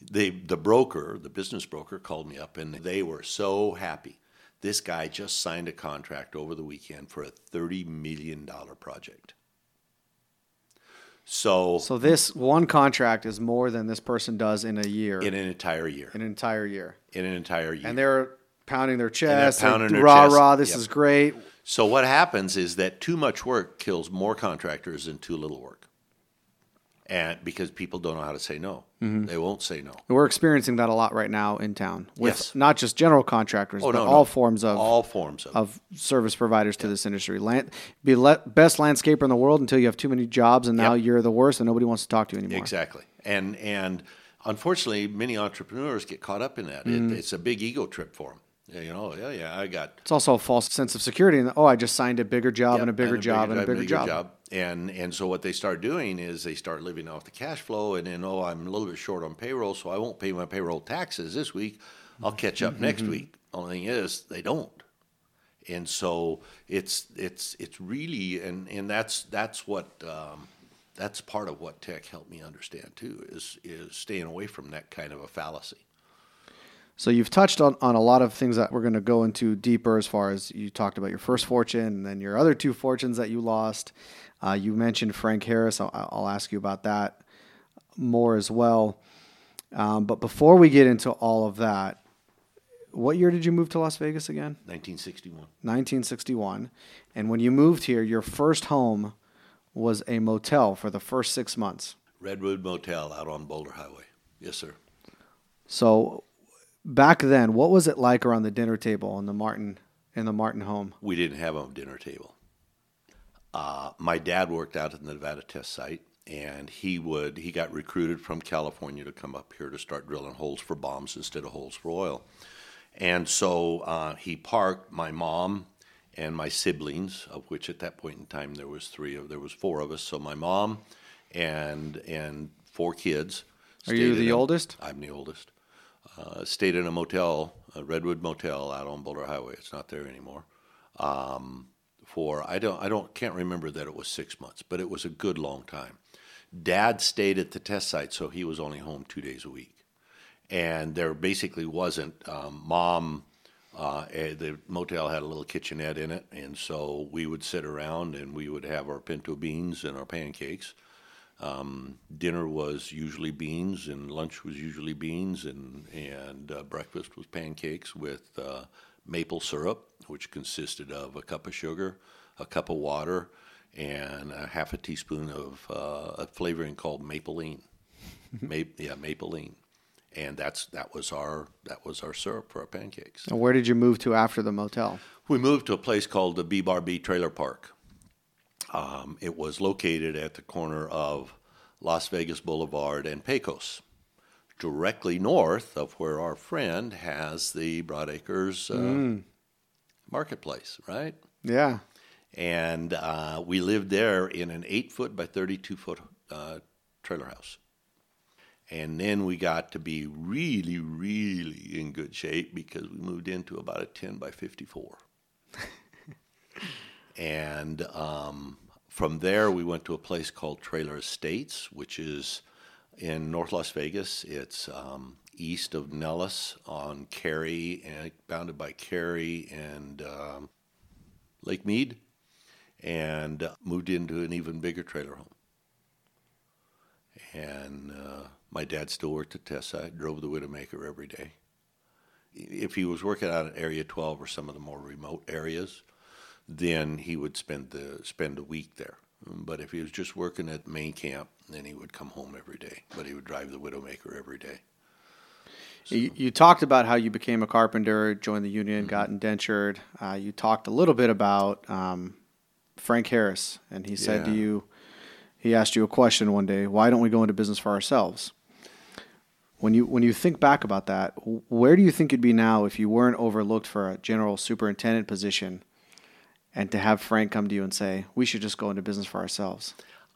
the the broker, the business broker, called me up, and they were so happy. This guy just signed a contract over the weekend for a thirty million dollars project. So So this one contract is more than this person does in a year. In an entire year. In an entire year. In an entire year. And they're pounding their chest, and pounding and rah, their chest. rah, this yep. is great. So what happens is that too much work kills more contractors than too little work. And because people don't know how to say no. Mm-hmm. They won't say no. We're experiencing that a lot right now in town with yes. not just general contractors, oh, but no, all, no. Forms of, all forms of of service providers to yeah. this industry. Land, be le- best landscaper in the world until you have too many jobs, and now yep. you're the worst, and nobody wants to talk to you anymore. Exactly. And, and unfortunately, many entrepreneurs get caught up in that. Mm-hmm. It, it's a big ego trip for them. Yeah, you know, yeah, yeah, I got... It's also a false sense of security. And, oh, I just signed a bigger job yep, and a bigger and a job bigger, and a bigger, bigger job. job. And and so what they start doing is they start living off the cash flow, and then, oh, I'm a little bit short on payroll, so I won't pay my payroll taxes this week. I'll catch up mm-hmm. next week. Only thing is, they don't. And so it's it's it's really, and, and that's that's what um, that's part of what Tech helped me understand too, is is staying away from that kind of a fallacy. So you've touched on, on a lot of things that we're going to go into deeper, as far as you talked about your first fortune and then your other two fortunes that you lost. Uh, you mentioned Frank Harris. I'll, I'll ask you about that more as well. Um, but before we get into all of that, what year did you move to Las Vegas again? nineteen sixty-one nineteen sixty-one And when you moved here, your first home was a motel for the first six months. Redwood Motel out on Boulder Highway. Yes, sir. So... Back then, what was it like around the dinner table in the Martin in the Martin home? We didn't have a dinner table. Uh, my dad worked out at the Nevada test site, and he would he got recruited from California to come up here to start drilling holes for bombs instead of holes for oil. And so uh, he parked my mom and my siblings, of which at that point in time there was three of there was four of us. So my mom and and four kids. Are you the oldest? I'm the oldest. Uh, stayed in a motel, a Redwood Motel out on Boulder Highway. It's not there anymore. Um, for I don't, I don't, can't remember that it was six months, but it was a good long time. Dad stayed at the test site, so he was only home two days a week, and there basically wasn't. Um, Mom, uh, the motel had a little kitchenette in it, and so we would sit around and we would have our pinto beans and our pancakes. Um, dinner was usually beans, and lunch was usually beans, and and uh, breakfast was pancakes with uh, maple syrup, which consisted of a cup of sugar, a cup of water, and a half a teaspoon of uh, a flavoring called mapleine. Ma- yeah, mapleine, and that's that was our that was our syrup for our pancakes. And where did you move to after the motel? We moved to a place called the B B R B Trailer Park. Um, it was located at the corner of Las Vegas Boulevard and Pecos, directly north of where our friend has the Broadacres uh, mm. marketplace, right? Yeah. And uh, we lived there in an eight-foot by thirty-two-foot uh, trailer house. And then we got to be really, really in good shape because we moved into about a ten by fifty-four And um, from there, we went to a place called Trailer Estates, which is in North Las Vegas. It's um, east of Nellis on Cary, and bounded by Cary and um, Lake Mead, and moved into an even bigger trailer home. And uh, my dad still worked at Tessa. Drove the Widowmaker every day. If he was working out at Area twelve or some of the more remote areas, then he would spend the spend a week there. But if he was just working at main camp, then he would come home every day. But he would drive the Widowmaker every day. So. You, you talked about how you became a carpenter, joined the union, mm-hmm. got indentured. Uh, you talked a little bit about um, Frank Harris, and he said yeah. to you, he asked you a question one day, why don't we go into business for ourselves? When you when you think back about that, where do you think you'd be now if you weren't overlooked for a general superintendent position and to have Frank come to you and say, we should just go into business for ourselves?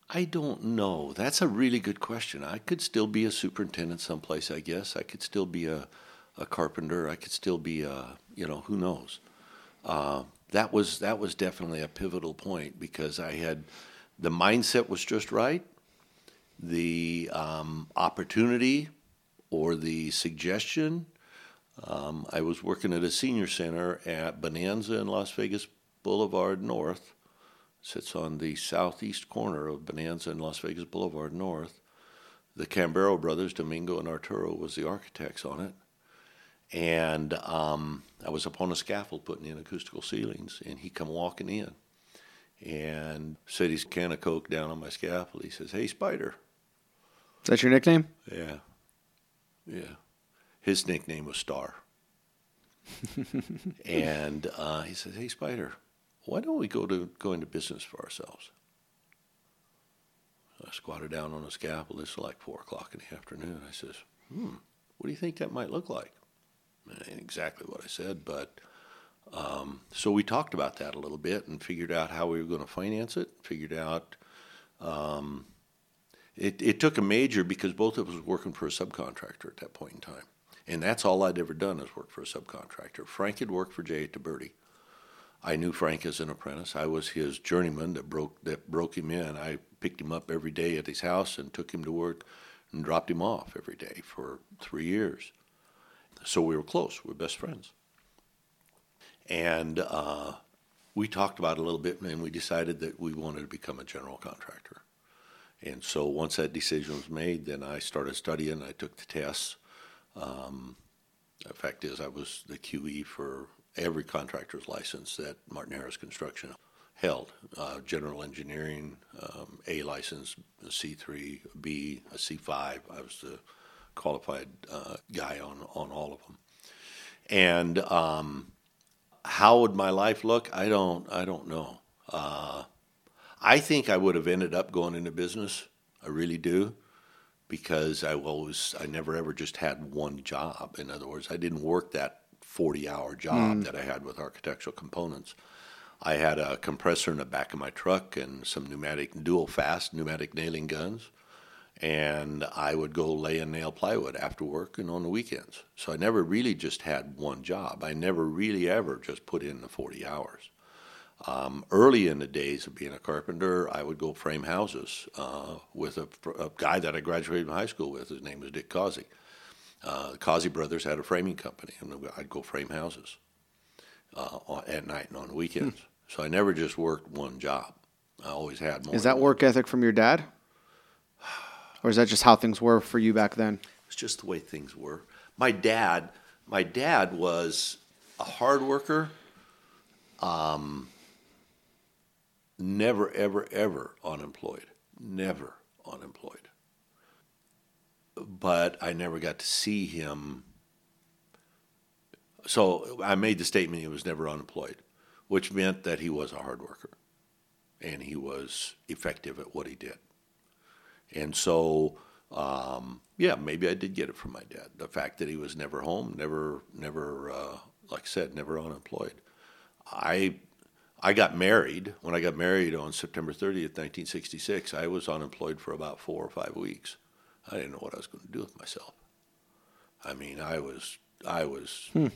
I don't know. That's a really good question. I could still be a superintendent someplace, I guess. I could still be a, a carpenter. I could still be a, you know, who knows. Uh, that was that was definitely a pivotal point because I had, the mindset was just right. The um, opportunity or the suggestion. Um, I was working at a senior center at Bonanza in Las Vegas Boulevard North. Sits on the southeast corner of Bonanza and Las Vegas Boulevard North. The Cambero brothers, Domingo and Arturo, was the architects on it. And um, I was up on a scaffold putting in acoustical ceilings, and he come walking in and said he's a can of Coke down on my scaffold. He says, hey, Spider. Is that your nickname? Yeah. Yeah. His nickname was Star. and uh, he says, hey, Spider, why don't we go to go into business for ourselves? I squatted down on a scaffold. This was like four o'clock in the afternoon. I says, hmm, what do you think that might look like? That ain't exactly what I said, but um, so we talked about that a little bit and figured out how we were going to finance it, figured out um, it, it took a major because both of us were working for a subcontractor at that point in time, and that's all I'd ever done is work for a subcontractor. Frank had worked for J. Tiberti. I knew Frank as an apprentice. I was his journeyman that broke that broke him in. I picked him up every day at his house and took him to work and dropped him off every day for three years. So we were close. We were best friends. And uh, we talked about it a little bit, and we decided that we wanted to become a general contractor. And so once that decision was made, then I started studying. I took the tests. Um, the fact is I was the Q E for every contractor's license that Martin Harris Construction held, uh, general engineering, um, A license, a C three, a B, a C five. I was the qualified uh, guy on, on all of them. And um, how would my life look? I don't I don't know. Uh, I think I would have ended up going into business. I really do. Because I always, I never ever just had one job. In other words, I didn't work that forty-hour job mm. that I had with Architectural Components. I had a compressor in the back of my truck and some pneumatic, dual-fast pneumatic nailing guns, and I would go lay and nail plywood after work and on the weekends. So I never really just had one job. I never really ever just put in the forty hours. Um, early in the days of being a carpenter, I would go frame houses uh, with a, a guy that I graduated from high school with. His name was Dick Causey. Uh, the Causey brothers had a framing company, and I'd go frame houses uh, on, at night and on the weekends. Hmm. So I never just worked one job. I always had more. Is that work ethic from your dad? Or is that just how things were for you back then? It's just the way things were. My dad, my dad was a hard worker, um, never, ever, ever unemployed. Never unemployed. But I never got to see him. So I made the statement he was never unemployed, which meant that he was a hard worker and he was effective at what he did. And so, um, yeah, maybe I did get it from my dad. The fact that he was never home, never, never, uh, like I said, never unemployed. I I got married. When I got married on September thirtieth, nineteen sixty-six, I was unemployed for about four or five weeks. I didn't know what I was going to do with myself. I mean, I was I was hmm.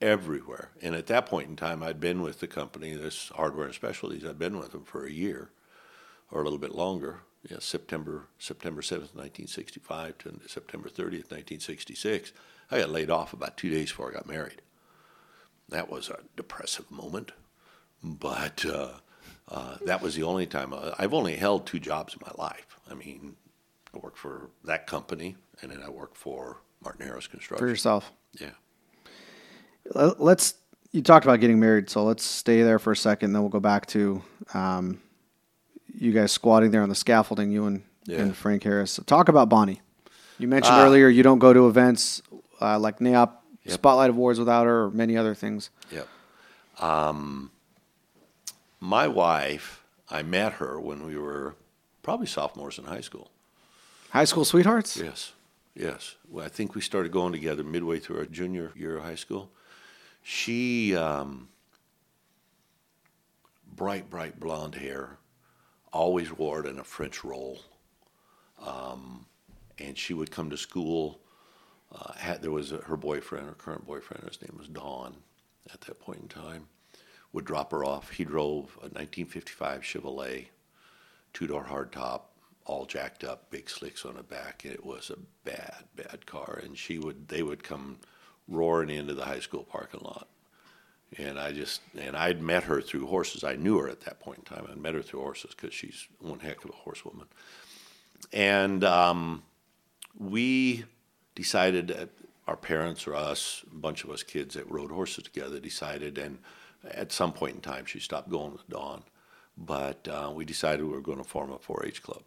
everywhere. And at that point in time, I'd been with the company, this Hardware and Specialties. I'd been with them for a year or a little bit longer. Yeah, September September seventh, nineteen sixty-five to September thirtieth, nineteen sixty-six. I got laid off about two days before I got married. That was a depressive moment. But uh, uh, that was the only time. I, I've only held two jobs in my life. I mean, I worked for that company, and then I worked for Martin Harris Construction. For yourself. Yeah. Let's. You talked about getting married, so let's stay there for a second, and then we'll go back to um, you guys squatting there on the scaffolding, you and, yeah. and Frank Harris. So talk about Bonnie. You mentioned uh, earlier you don't go to events uh, like NAIOP, yep. Spotlight Awards without her, or many other things. Yep. Um, my wife, I met her when we were probably sophomores in high school. High school sweethearts? Yes. Yes. Well, I think we started going together midway through our junior year of high school. She, um, bright, bright blonde hair, always wore it in a French roll. Um, and she would come to school. Uh, had, there was a, her boyfriend, her current boyfriend, his name was Don at that point in time, would drop her off. He drove a nineteen fifty-five Chevrolet, two-door hardtop, all jacked up, big slicks on the back. It was a bad, bad car. And she would, they would come roaring into the high school parking lot. And I just, and I'd met her through horses. I knew her at that point in time. I met her through horses because she's one heck of a horsewoman. And um, we decided, uh, our parents or us, a bunch of us kids that rode horses together decided, and at some point in time she stopped going with Dawn, but uh, we decided we were going to form a four H club.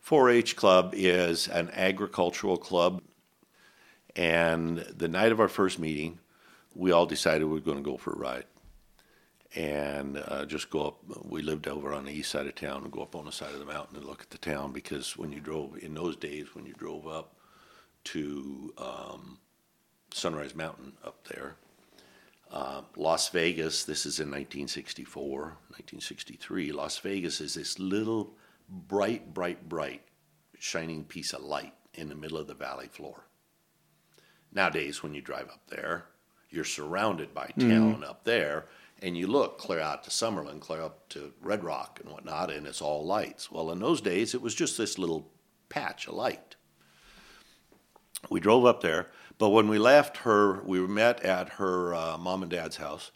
four H club is an agricultural club, and the night of our first meeting, we all decided we were going to go for a ride. And uh, just go up, we lived over on the east side of town, and go up on the side of the mountain and look at the town, because when you drove, in those days, when you drove up to um, Sunrise Mountain up there, uh, Las Vegas, this is in nineteen sixty-four, nineteen sixty-three, Las Vegas is this little bright, bright, bright, shining piece of light in the middle of the valley floor. Nowadays, when you drive up there, you're surrounded by town mm-hmm. up there, and you look clear out to Summerlin, clear up to Red Rock and whatnot, and it's all lights. Well, in those days, it was just this little patch of light. We drove up there, but when we left her, we met at her uh, mom and dad's house.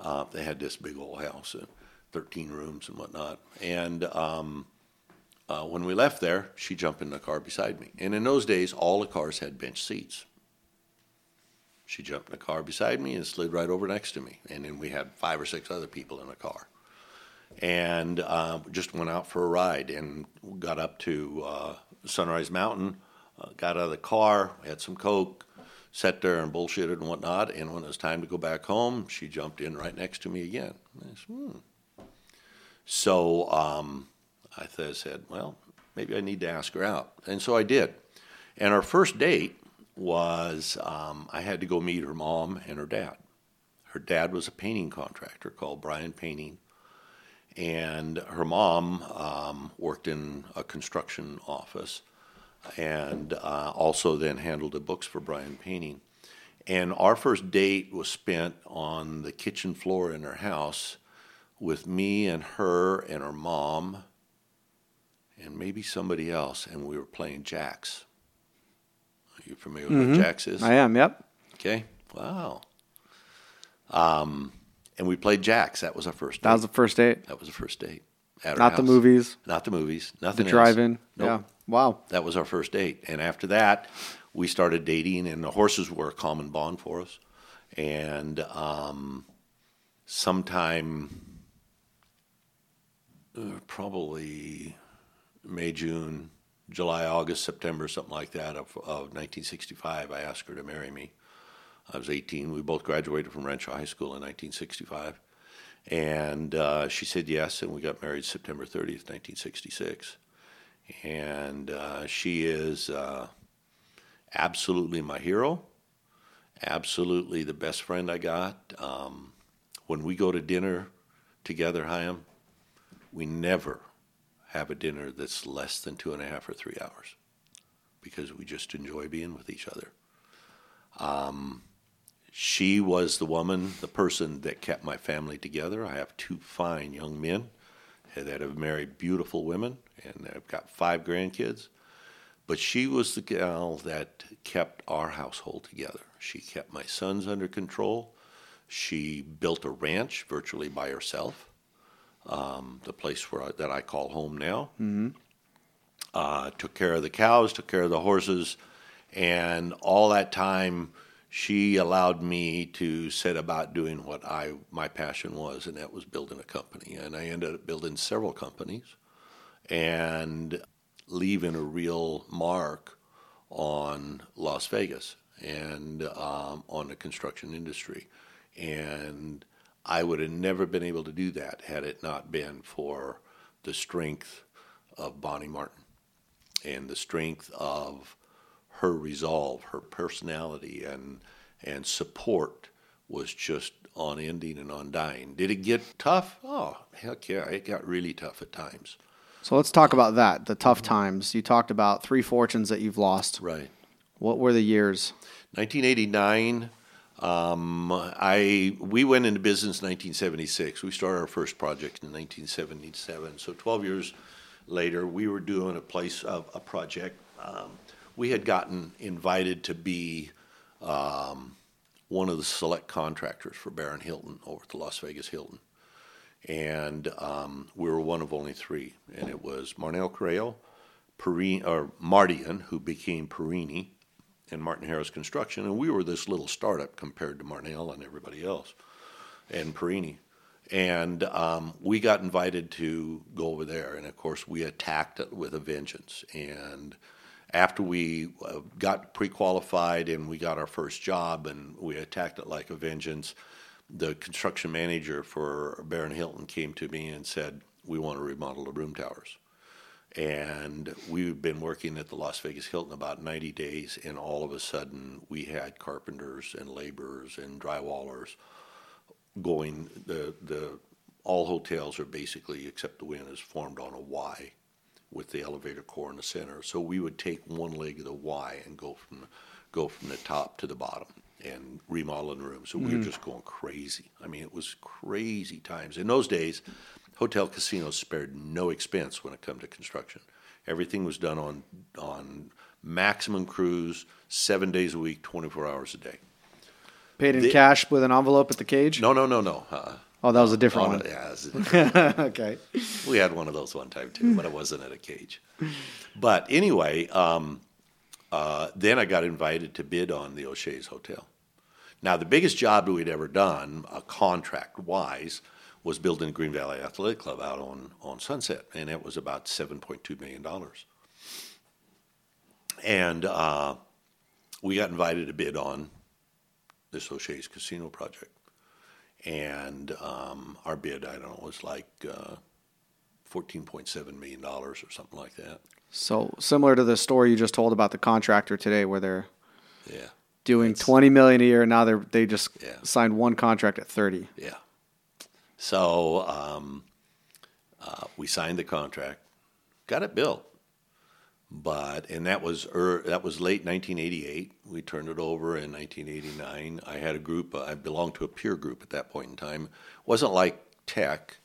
Uh, they had this big old house, and thirteen rooms and whatnot, and um, uh, when we left there, she jumped in the car beside me. And in those days, all the cars had bench seats. She jumped in the car beside me and slid right over next to me. And then we had five or six other people in the car. And uh, just went out for a ride and got up to uh, Sunrise Mountain, uh, got out of the car, had some Coke, sat there and bullshitted and whatnot. And when it was time to go back home, she jumped in right next to me again. I said, hmm. So um, I th- said, well, maybe I need to ask her out. And so I did. And our first date was um, I had to go meet her mom and her dad. Her dad was a painting contractor called Brian Painting, and her mom um, worked in a construction office and uh, also then handled the books for Brian Painting. And our first date was spent on the kitchen floor in her house with me and her and her mom and maybe somebody else, and we were playing Jax. You familiar with mm-hmm. what Jax is? I am, yep. Okay. Wow. Um, and we played Jax. That was our first date. That was the first date. That was the first date. At Not house. the movies. Not the movies. Nothing the else. The drive-in. Nope. Yeah. Wow. That was our first date. And after that, we started dating, and the horses were a common bond for us. And um, sometime uh, probably May, June, July, August, September, something like that, of, of nineteen sixty-five, I asked her to marry me. I was eighteen. We both graduated from Rancho High School in nineteen sixty-five. And uh, she said yes, and we got married September thirtieth, nineteen sixty-six. And uh, she is uh, absolutely my hero, absolutely the best friend I got. Um, when we go to dinner together, Hayim, we never have a dinner that's less than two and a half or three hours because we just enjoy being with each other. Um, she was the woman, the person that kept my family together. I have two fine young men that have married beautiful women, and I've got five grandkids. But she was the gal that kept our household together. She kept my sons under control. She built a ranch virtually by herself. Um, the place where I, that I call home now, mm-hmm. uh, took care of the cows, took care of the horses, and all that time she allowed me to set about doing what I my passion was, and that was building a company. And I ended up building several companies and leaving a real mark on Las Vegas and um, on the construction industry. And I would have never been able to do that had it not been for the strength of Bonnie Martin and the strength of her resolve, her personality, and and support was just unending and undying. Did it get tough? Oh, heck yeah, it got really tough at times. So let's talk about that, the tough times. You talked about three fortunes that you've lost. Right. What were the years? nineteen eighty-nine. Um, I we went into business in nineteen seventy-six. We started our first project in nineteen seventy-seven. So twelve years later, we were doing a place of a project. Um, we had gotten invited to be um, one of the select contractors for Baron Hilton over at the Las Vegas Hilton. And um, we were one of only three. And it was Marnell Correo, Perini, or Martian, who became Perini, and Martin Harris Construction, and we were this little startup compared to Marnell and everybody else, and Perini. And um, we got invited to go over there, and of course we attacked it with a vengeance. And after we uh, got pre-qualified and we got our first job and we attacked it like a vengeance, the construction manager for Baron Hilton came to me and said, we want to remodel the room towers. And we've been working at the Las Vegas Hilton about ninety days, and all of a sudden we had carpenters and laborers and drywallers going. The the all hotels are basically, except the Wynn, is formed on a Y with the elevator core in the center. So we would take one leg of the Y and go from go from the top to the bottom and remodeling rooms. So we mm. were just going crazy. I mean, it was crazy times in those days. Hotel casinos spared no expense when it come to construction. Everything was done on on maximum crews, seven days a week, twenty-four hours a day. Paid in the, cash with an envelope at the cage? No, no, no, no. Uh, oh, that was a different on, one. Yeah, it was a different one. Okay. We had one of those one time, too, but it wasn't at a cage. But anyway, um, uh, then I got invited to bid on the O'Shea's Hotel. Now, the biggest job we'd ever done, uh, contract-wise, was building a Green Valley Athletic Club out on, on Sunset, and it was about seven point two million dollars. And uh, we got invited to bid on this O'Shea's Casino project. And um, our bid, I don't know, was like uh, fourteen point seven million dollars or something like that. So similar to the story you just told about the contractor today where they're yeah, doing twenty million dollars a year, and now they they just yeah. signed one contract at thirty. Yeah. So um, uh, we signed the contract, got it built, but and that was er, that was late nineteen eighty-eight. We turned it over in nineteen eighty-nine. I had a group. I belonged to a peer group at that point in time. It wasn't like Tech,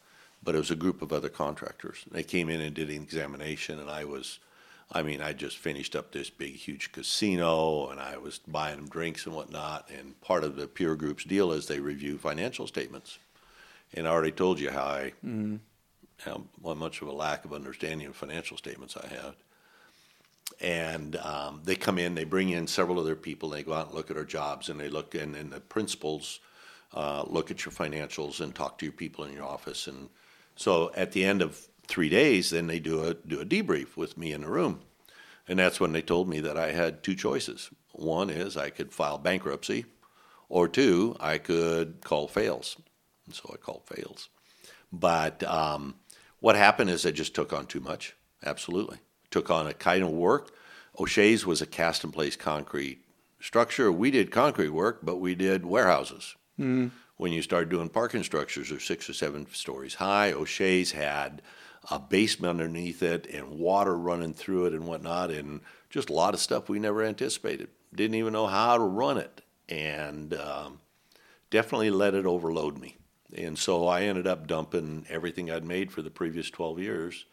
but it was a group of other contractors. They came in and did an examination, and I was, I mean, I just finished up this big, huge casino, and I was buying them drinks and whatnot. And part of the peer group's deal is they review financial statements. And I already told you how I, mm. how much of a lack of understanding of financial statements I had. And um, they come in, they bring in several other people, they go out and look at our jobs, and they look, and then the principals uh, look at your financials and talk to your people in your office. And so at the end of three days, then they do a do a debrief with me in the room. And that's when they told me that I had two choices. One is I could file bankruptcy, or two, I could call fails. And so I called fails. But um, what happened is I just took on too much, absolutely. Took on a kind of work. O'Shea's was a cast-in-place concrete structure. We did concrete work, but we did warehouses. Mm. When you start doing parking structures, they're six or seven stories high. O'Shea's had a basement underneath it and water running through it and whatnot, and just a lot of stuff we never anticipated. Didn't even know how to run it, and um, definitely let it overload me. And so I ended up dumping everything I'd made for the previous twelve years,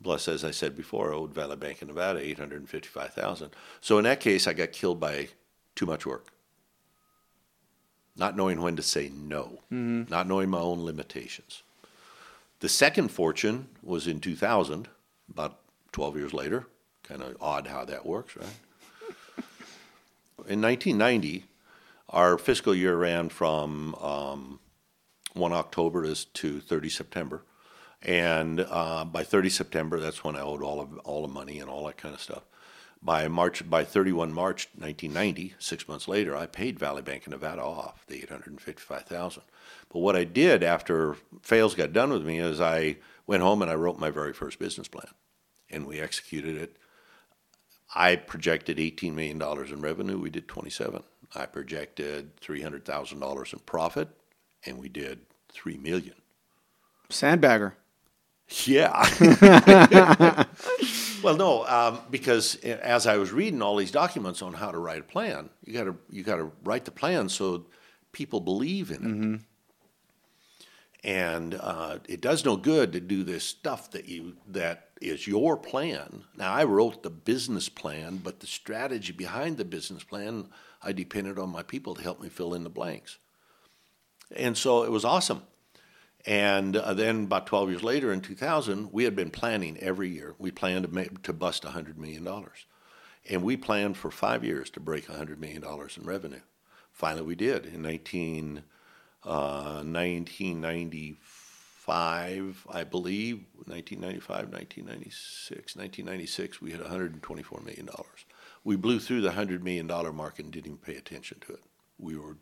plus, as I said before, I owed Valley Bank of Nevada eight hundred fifty-five thousand dollars. So in that case, I got killed by too much work, not knowing when to say no, mm-hmm. not knowing my own limitations. The second fortune was in two thousand, about twelve years later. Kind of odd how that works, right? In nineteen ninety, our fiscal year ran from Um, first October to thirtieth September, and uh, by thirtieth September, that's when I owed all of all the money and all that kind of stuff. By March, by thirty-first March nineteen ninety, six months later, I paid Valley Bank of Nevada off the eight hundred fifty-five thousand dollars. But what I did after Fails got done with me is I went home and I wrote my very first business plan, and we executed it. I projected eighteen million dollars in revenue. We did twenty-seven. I projected three hundred thousand dollars in profit, and we did three million dollars. Sandbagger. Yeah. Well, no, um, because as I was reading all these documents on how to write a plan, you got to you got to write the plan so people believe in it. Mm-hmm. And uh, it does no good to do this stuff that you that is your plan. Now, I wrote the business plan, but the strategy behind the business plan, I depended on my people to help me fill in the blanks. And so it was awesome. And uh, then about twelve years later in two thousand, we had been planning every year. We planned to, make, to bust one hundred million dollars. And we planned for five years to break one hundred million dollars in revenue. Finally, we did in nineteen ninety-five, I believe, nineteen ninety-five, nineteen ninety-six. nineteen ninety-six, we had one hundred twenty-four million dollars. We blew through the one hundred million dollars mark and didn't even pay attention to it. We were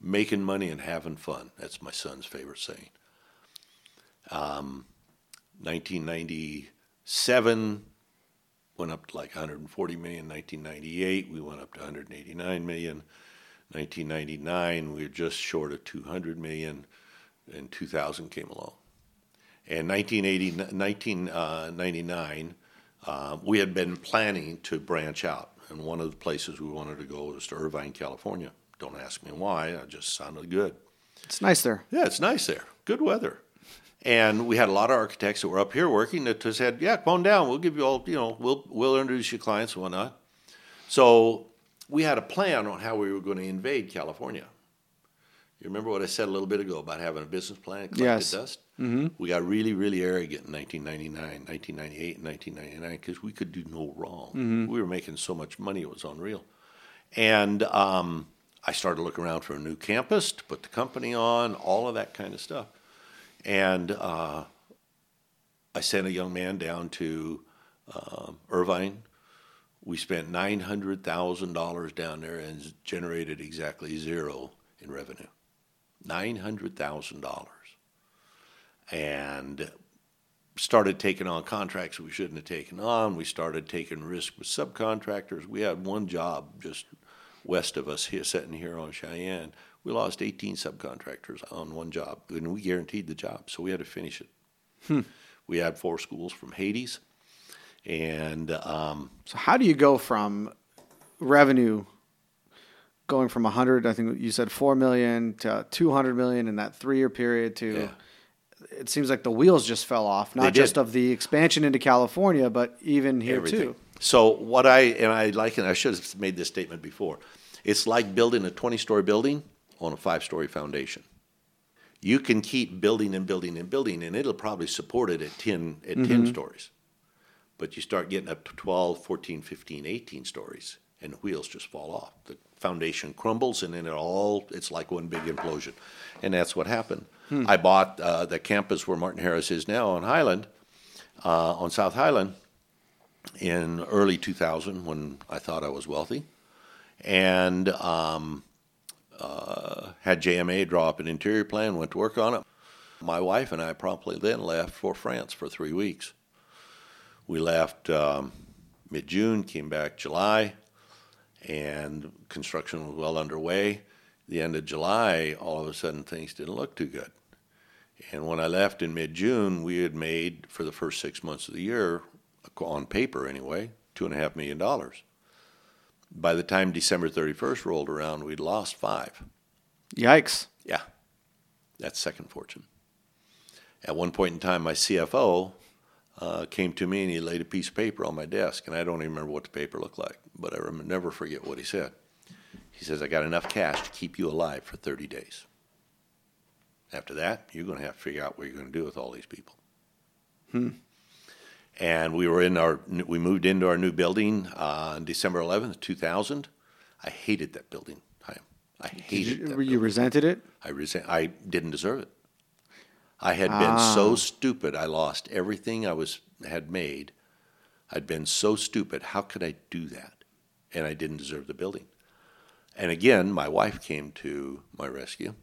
making money and having fun. That's my son's favorite saying. Um, nineteen ninety-seven went up to like one hundred forty million. nineteen ninety-eight, we went up to one hundred eighty-nine million. nineteen ninety-nine, we were just short of two hundred million, and two thousand came along. And nineteen ninety-nine, uh, we had been planning to branch out, and one of the places we wanted to go was to Irvine, California. Don't ask me why, it just sounded good. It's nice there. Yeah, it's nice there. Good weather. And we had a lot of architects that were up here working that said, yeah, come on down, we'll give you all, you know, we'll we'll introduce your clients and whatnot. So we had a plan on how we were going to invade California. You remember what I said a little bit ago about having a business plan and collected dust? Mm-hmm. We got really, really arrogant in nineteen ninety-nine, nineteen ninety-eight, and nineteen ninety-nine because we could do no wrong. Mm-hmm. We were making so much money, it was unreal. And um, I started looking around for a new campus to put the company on, all of that kind of stuff. And uh, I sent a young man down to uh, Irvine. We spent nine hundred thousand dollars down there and generated exactly zero in revenue. nine hundred thousand dollars. And started taking on contracts we shouldn't have taken on. We started taking risks with subcontractors. We had one job just west of us here, sitting here on Cheyenne. We lost eighteen subcontractors on one job, and we guaranteed the job, so we had to finish it. Hmm. We had four schools from Hades. And um, so, how do you go from revenue going from one hundred, I think you said four million to two hundred million in that three year period to yeah. It seems like the wheels just fell off, not just of the expansion into California, but even here Everything. Too. So, what I and I like, and I should have made this statement before, it's like building a twenty story building on a five story foundation. You can keep building and building and building, and it'll probably support it at ten, at mm-hmm. ten stories. But you start getting up to twelve, fourteen, fifteen, eighteen stories, and the wheels just fall off. The foundation crumbles, and then it all, it's like one big implosion. And that's what happened. Hmm. I bought uh, the campus where Martin Harris is now on Highland, uh, on South Highland, in early two thousand when I thought I was wealthy, and um, uh, had J M A draw up an interior plan, went to work on it. My wife and I promptly then left for France for three weeks. We left um, mid-June, came back July, and construction was well underway. The end of July, all of a sudden, things didn't look too good. And when I left in mid-June, we had made, for the first six months of the year, on paper anyway, two point five million dollars. By the time December thirty-first rolled around, we'd lost five. Yikes. Yeah. That's second fortune. At one point in time, my C F O... Uh, came to me and he laid a piece of paper on my desk, and I don't even remember what the paper looked like, but I remember, never forget what he said. He says, I got enough cash to keep you alive for thirty days. After that, you're going to have to figure out what you're going to do with all these people. Hmm. And we were in our, we moved into our new building uh, on December eleventh, two thousand. I hated that building. I, I hated you, that you building. You resented it? I resent. I didn't deserve it. I had been ah. so stupid. I lost everything I was had made. I'd been so stupid. How could I do that? And I didn't deserve the building. And again, my wife came to my rescue.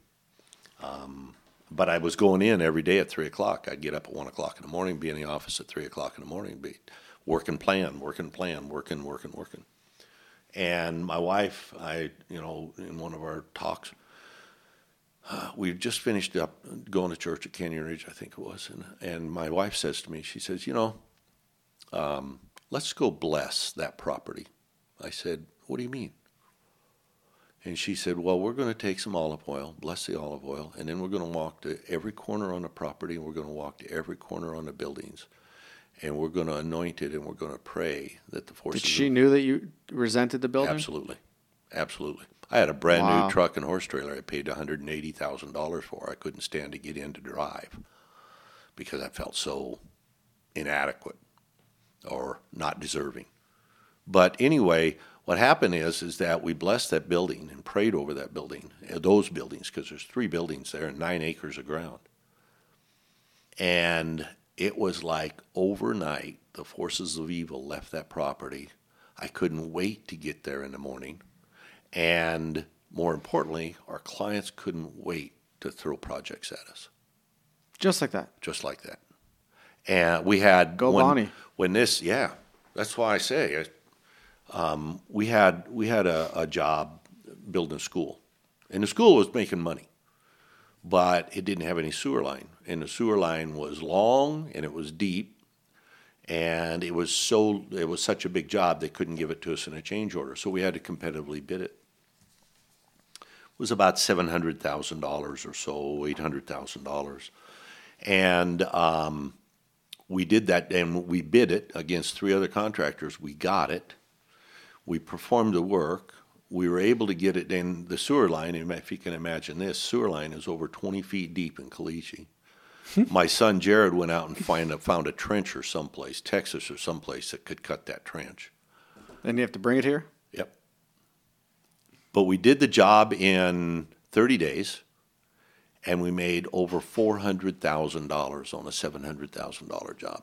Um, but I was going in every day at three o'clock. I'd get up at one o'clock in the morning, be in the office at three o'clock in the morning, be working plan, working plan, working, working, working. And my wife, I, you know, in one of our talks, uh, we just finished up going to church at Canyon Ridge, I think it was, and, and my wife says to me, she says, you know, um, let's go bless that property. I said, what do you mean? And she said, well, we're going to take some olive oil, bless the olive oil, and then we're going to walk to every corner on the property, and we're going to walk to every corner on the buildings, and we're going to anoint it, and we're going to pray that the forces... Did she knew that you resented the building? Absolutely. Absolutely. I had a brand-new wow. truck and horse trailer I paid one hundred eighty thousand dollars for. I couldn't stand to get in to drive because I felt so inadequate or not deserving. But anyway... What happened is is that we blessed that building and prayed over that building, those buildings, because there's three buildings there and nine acres of ground. And it was like overnight, the forces of evil left that property. I couldn't wait to get there in the morning. And more importantly, our clients couldn't wait to throw projects at us. Just like that. Just like that. And we had... Go when, Bonnie. When this, yeah, that's why I say... I, Um, we had we had a, a job building a school, and the school was making money, but it didn't have any sewer line, and the sewer line was long and it was deep, and it was so it was such a big job they couldn't give it to us in a change order, so we had to competitively bid it. It was about seven hundred thousand dollars or so, eight hundred thousand dollars, and um, we did that, and we bid it against three other contractors. We got it. We performed the work. We were able to get it in the sewer line. If you can imagine this, sewer line is over twenty feet deep in Caliche. My son Jared went out and find a, found a trencher someplace, Texas or someplace, that could cut that trench. And you have to bring it here? Yep. But we did the job in thirty days, and we made over four hundred thousand dollars on a seven hundred thousand dollars job.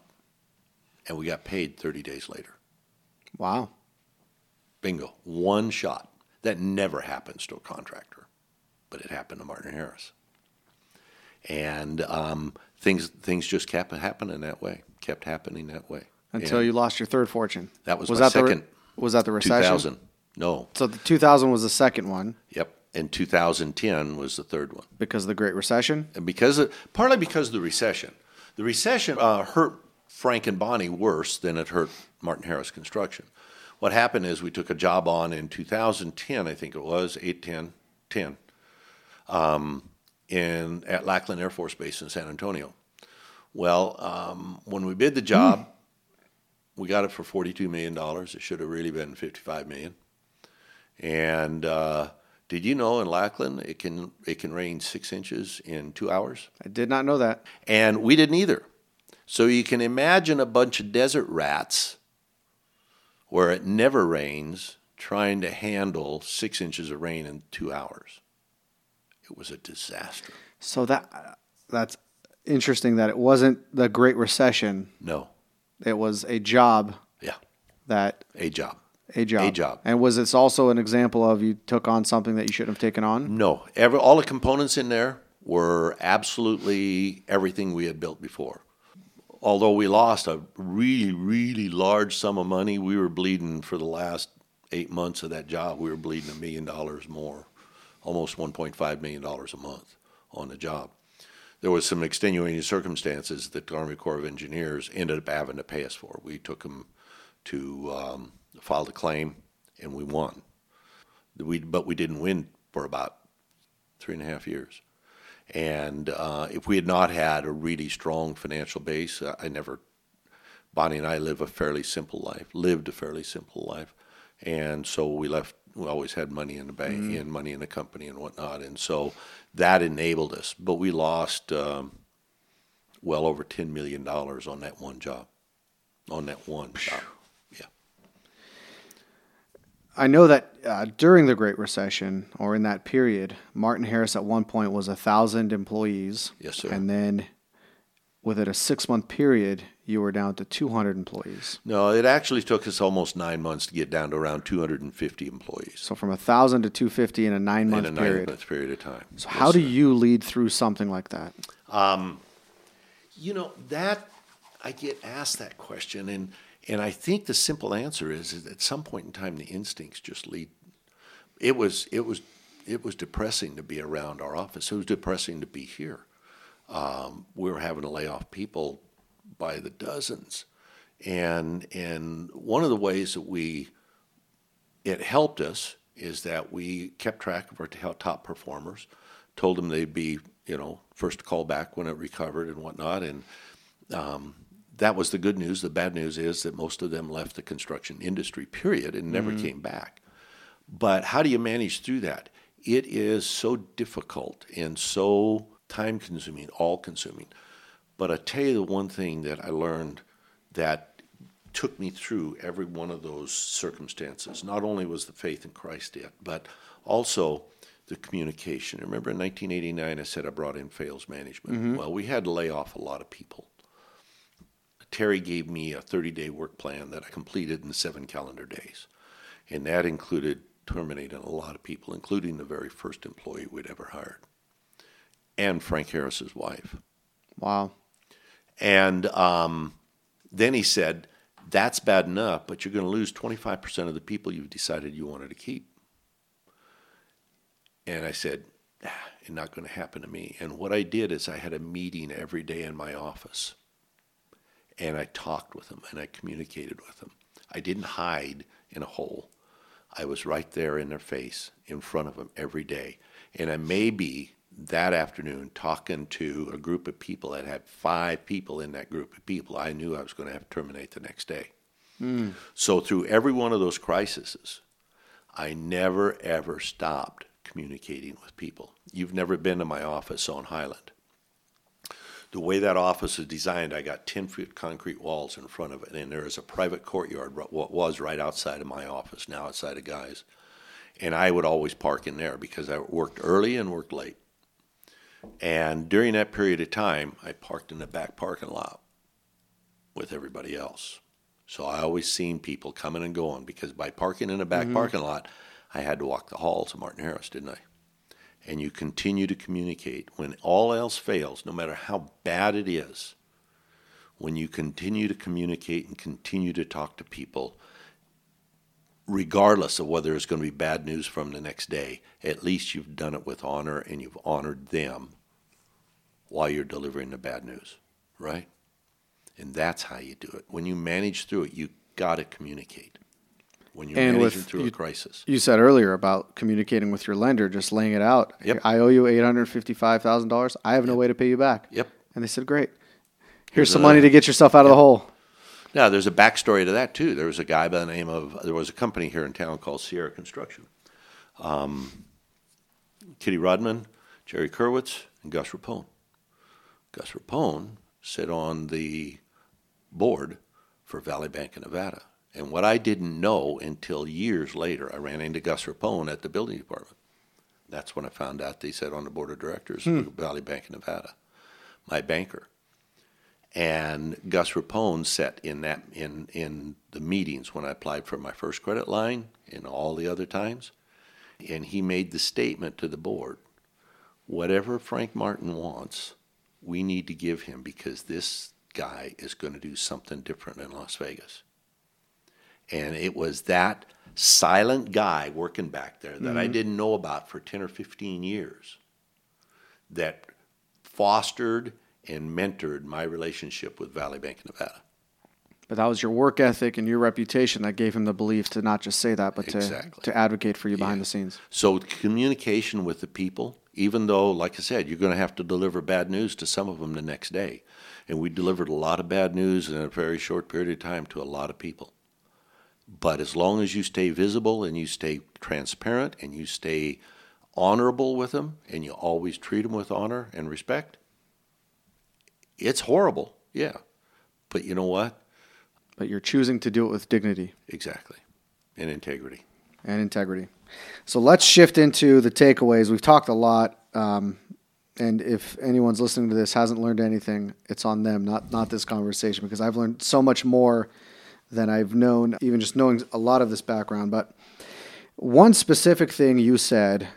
And we got paid thirty days later. Wow. Bingo. One shot. That never happens to a contractor, but it happened to Martin Harris. And um, things things just kept happening that way, kept happening that way. Until and you lost your third fortune. That was, was my that second. The re- was that the recession? two thousand. No. So the two thousand was the second one. Yep. And two thousand ten was the third one. Because of the Great Recession? And because of, partly because of the recession. The recession uh, hurt Frank and Bonnie worse than it hurt Martin Harris Construction. What happened is we took a job on in two thousand ten, I think it was, eight, ten, ten, um, in, at Lackland Air Force Base in San Antonio. Well, um, when we bid the job, mm. we got it for forty-two million dollars. It should have really been fifty-five million dollars. And uh, did you know in Lackland it can it can rain six inches in two hours? I did not know that. And we didn't either. So you can imagine a bunch of desert rats where it never rains, trying to handle six inches of rain in two hours. It was a disaster. So that that's interesting that it wasn't the Great Recession. No. It was a job. Yeah. That a job. A job. A job. And was this also an example of you took on something that you shouldn't have taken on? No. Every, all the components in there were absolutely everything we had built before. Although we lost a really, really large sum of money, we were bleeding for the last eight months of that job. We were bleeding a million dollars more, almost one point five million dollars a month on the job. There was some extenuating circumstances that the Army Corps of Engineers ended up having to pay us for. We took them to um, file the claim, and we won. We, but we didn't win for about three and a half years. And uh, if we had not had a really strong financial base, uh, I never, Bonnie and I live a fairly simple life, lived a fairly simple life. And so we left, we always had money in the bank mm-hmm. and money in the company and whatnot. And so that enabled us. But we lost um, well over ten million dollars on that one job, on that one job. Yeah. I know that uh, during the Great Recession, or in that period, Martin Harris at one point was one thousand employees. Yes, sir. And then within a six-month period, you were down to two hundred employees. No, it actually took us almost nine months to get down to around two hundred fifty employees. So from one thousand to two hundred fifty in a nine-month period. In a period. nine-month period of time. So yes, how do sir. you lead through something like that? Um, you know, that I get asked that question, and And I think the simple answer is, is at some point in time, the instincts just lead. It was it was it was depressing to be around our office. It was depressing to be here. Um, we were having to lay off people by the dozens, and and one of the ways that we it helped us is that we kept track of our top performers, told them they'd be you know first to call back when it recovered and whatnot, and. Um, That was the good news. The bad news is that most of them left the construction industry, period, and never mm-hmm. came back. But how do you manage through that? It is so difficult and so time-consuming, all-consuming. But I tell you the one thing that I learned that took me through every one of those circumstances. Not only was the faith in Christ it, but also the communication. Remember in nineteen eighty-nine, I said I brought in fails management. Mm-hmm. Well, we had to lay off a lot of people. Terry gave me a thirty-day work plan that I completed in seven calendar days. And that included terminating a lot of people, including the very first employee we'd ever hired. And Frank Harris's wife. Wow. And um, then he said, that's bad enough, but you're going to lose twenty-five percent of the people you've decided you wanted to keep. And I said, ah, it's not going to happen to me. And what I did is I had a meeting every day in my office. And I talked with them, and I communicated with them. I didn't hide in a hole. I was right there in their face, in front of them every day. And I may be that afternoon talking to a group of people that had five people in that group of people I knew I was going to have to terminate the next day. Mm. So through every one of those crises, I never, ever stopped communicating with people. You've never been to my office on Highland. The way that office is designed, I got ten-foot concrete walls in front of it, and there is a private courtyard, what was right outside of my office, now outside of Guy's. And I would always park in there because I worked early and worked late. And during that period of time, I parked in the back parking lot with everybody else. So I always seen people coming and going because by parking in the back mm-hmm. parking lot, I had to walk the halls of Martin Harris, didn't I? And you continue to communicate. When all else fails, no matter how bad it is, when you continue to communicate and continue to talk to people, regardless of whether it's going to be bad news from the next day, at least you've done it with honor and you've honored them while you're delivering the bad news, right? And that's how you do it. When you manage through it, you got to communicate. When you're and managing with, through you, a crisis. You said earlier about communicating with your lender, just laying it out. Yep. I owe you eight hundred fifty-five thousand dollars. I have no yep. way to pay you back. Yep. And they said, great. Here's, Here's some a, money to get yourself out yep. of the hole. Now, there's a backstory to that, too. There was a guy by the name of, there was a company here in town called Sierra Construction. Um, Kitty Rodman, Jerry Kerwitz, and Gus Rapone. Gus Rapone sat on the board for Valley Bank of Nevada. And what I didn't know until years later, I ran into Gus Rapone at the building department. That's when I found out they said on the board of directors hmm. of Valley Bank of Nevada, my banker. And Gus Rapone sat in that in, in the meetings when I applied for my first credit line and all the other times. And he made the statement to the board, whatever Frank Martin wants, we need to give him because this guy is going to do something different in Las Vegas. And it was that silent guy working back there that mm-hmm. I didn't know about for ten or fifteen years that fostered and mentored my relationship with Valley Bank of Nevada. But that was your work ethic and your reputation that gave him the belief to not just say that, but to, exactly. to advocate for you behind yeah. the scenes. So communication with the people, even though, like I said, you're going to have to deliver bad news to some of them the next day. And we delivered a lot of bad news in a very short period of time to a lot of people. But as long as you stay visible and you stay transparent and you stay honorable with them and you always treat them with honor and respect, it's horrible, yeah. But you know what? But you're choosing to do it with dignity. Exactly. And integrity. And integrity. So let's shift into the takeaways. We've talked a lot, um, and if anyone's listening to this hasn't learned anything, it's on them, not not this conversation, because I've learned so much more than I've known, even just knowing a lot of this background. But one specific thing you said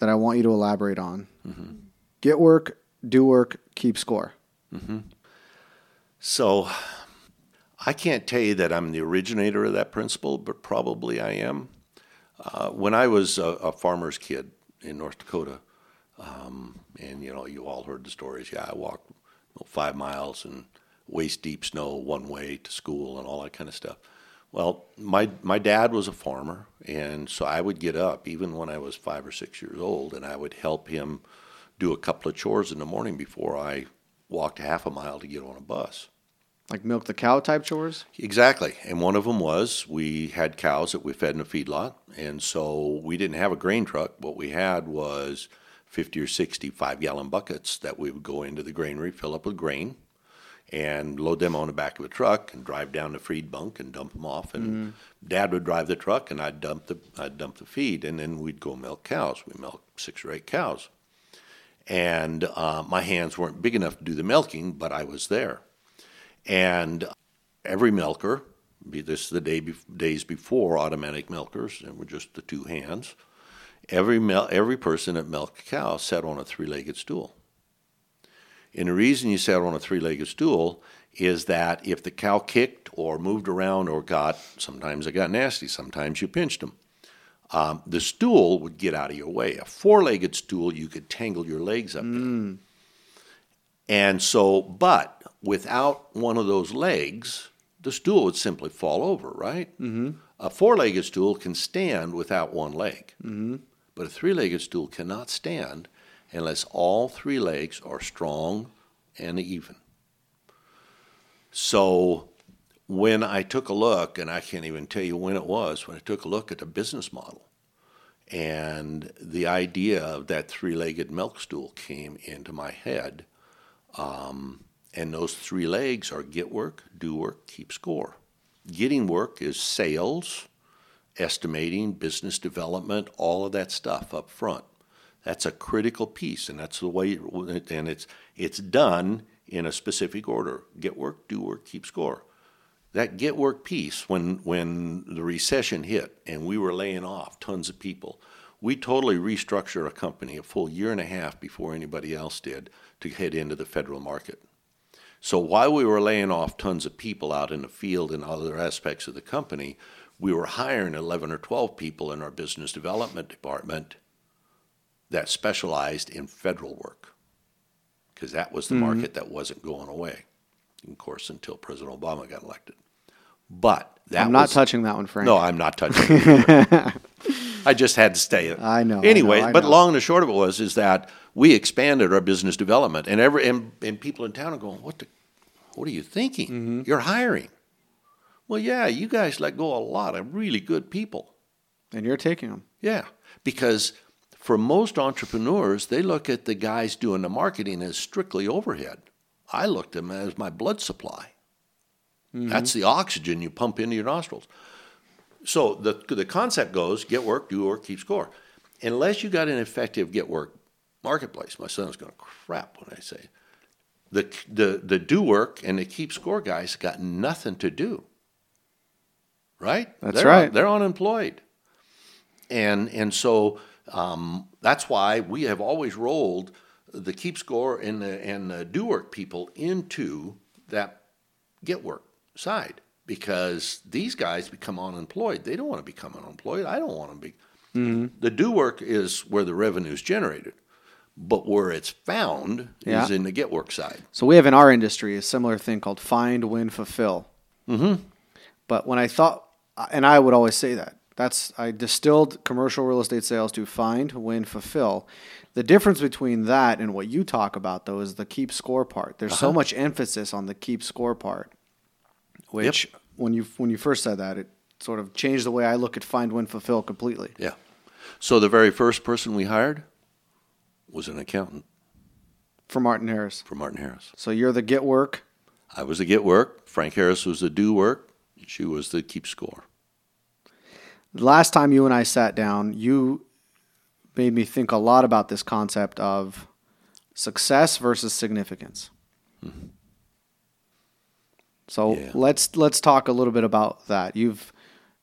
that I want you to elaborate on, mm-hmm. get work, do work, keep score. Mm-hmm. So I can't tell you that I'm the originator of that principle, but probably I am. Uh, when I was a, a farmer's kid in North Dakota, um, and, you know, you all heard the stories. Yeah, I walked you know, five miles in waist-deep snow one way to school and all that kind of stuff. Well, my my dad was a farmer, and so I would get up even when I was five or six years old, and I would help him do a couple of chores in the morning before I walked half a mile to get on a bus. Like milk the cow type chores? Exactly. And one of them was we had cows that we fed in a feedlot, and so we didn't have a grain truck. What we had was fifty or sixty five-gallon buckets that we would go into the granary, fill up with grain, and load them on the back of a truck and drive down to feed bunk and dump them off. And mm-hmm. Dad would drive the truck, and I'd dump the I'd dump the feed, and then we'd go milk cows. We milked six or eight cows. And uh, my hands weren't big enough to do the milking, but I was there. And every milker, this is the day be- days before automatic milkers, and were just the two hands, every mil- every person that milked a cow sat on a three-legged stool. And the reason you sat on a three-legged stool is that if the cow kicked or moved around or got, sometimes it got nasty, sometimes you pinched them, um, the stool would get out of your way. A four-legged stool, you could tangle your legs up mm. in. And so, but without one of those legs, the stool would simply fall over, right? Mm-hmm. A four-legged stool can stand without one leg, mm-hmm. but a three-legged stool cannot stand unless all three legs are strong and even. So when I took a look, and I can't even tell you when it was, when I took a look at the business model, and the idea of that three-legged milk stool came into my head, um, and those three legs are get work, do work, keep score. Getting work is sales, estimating, business development, all of that stuff up front. That's a critical piece, and that's the way, and it's it's done in a specific order. Get work, do work, keep score. That get work piece, when when the recession hit and we were laying off tons of people, we totally restructured a company a full year and a half before anybody else did to head into the federal market. So while we were laying off tons of people out in the field and other aspects of the company, we were hiring eleven or twelve people in our business development department that specialized in federal work, because that was the mm-hmm. market that wasn't going away, of course, until President Obama got elected. But that I'm not was, touching that one, Frank. No, I'm not touching it. I just had to stay it. I know. Anyway, I know, I but know. Long and short of it was is that we expanded our business development, and every and, and people in town are going, "What the? What are you thinking? Mm-hmm. You're hiring." Well, yeah, you guys let go a lot of really good people, and you're taking them. Yeah, because. For most entrepreneurs, they look at the guys doing the marketing as strictly overhead. I looked at them as my blood supply. Mm-hmm. That's the oxygen you pump into your nostrils. So the the concept goes, get work, do work, keep score. Unless you got an effective get work marketplace, my son's going to crap when I say the the the do work and the keep score guys got nothing to do. Right? That's they're right. Un, they're unemployed. And and so... Um, that's why we have always rolled the keep score and the, and the do work people into that get work side, because these guys become unemployed. They don't want to become unemployed. I don't want to be. Mm-hmm. The do work is where the revenue is generated, but where it's found yeah. is in the get work side. So we have in our industry a similar thing called find, win, fulfill. Mm-hmm. But when I thought, and I would always say that, That's I distilled commercial real estate sales to find, win, fulfill. The difference between that and what you talk about, though, is the keep score part. There's uh-huh. so much emphasis on the keep score part, which yep. when you when you first said that, it sort of changed the way I look at find, win, fulfill completely. Yeah. So the very first person we hired was an accountant. For Martin Harris. For Martin Harris. So you're the get work. I was the get work. Frank Harris was the do work. She was the keep score. Last time you and I sat down, you made me think a lot about this concept of success versus significance. Mm-hmm. So yeah. let's let's talk a little bit about that. You've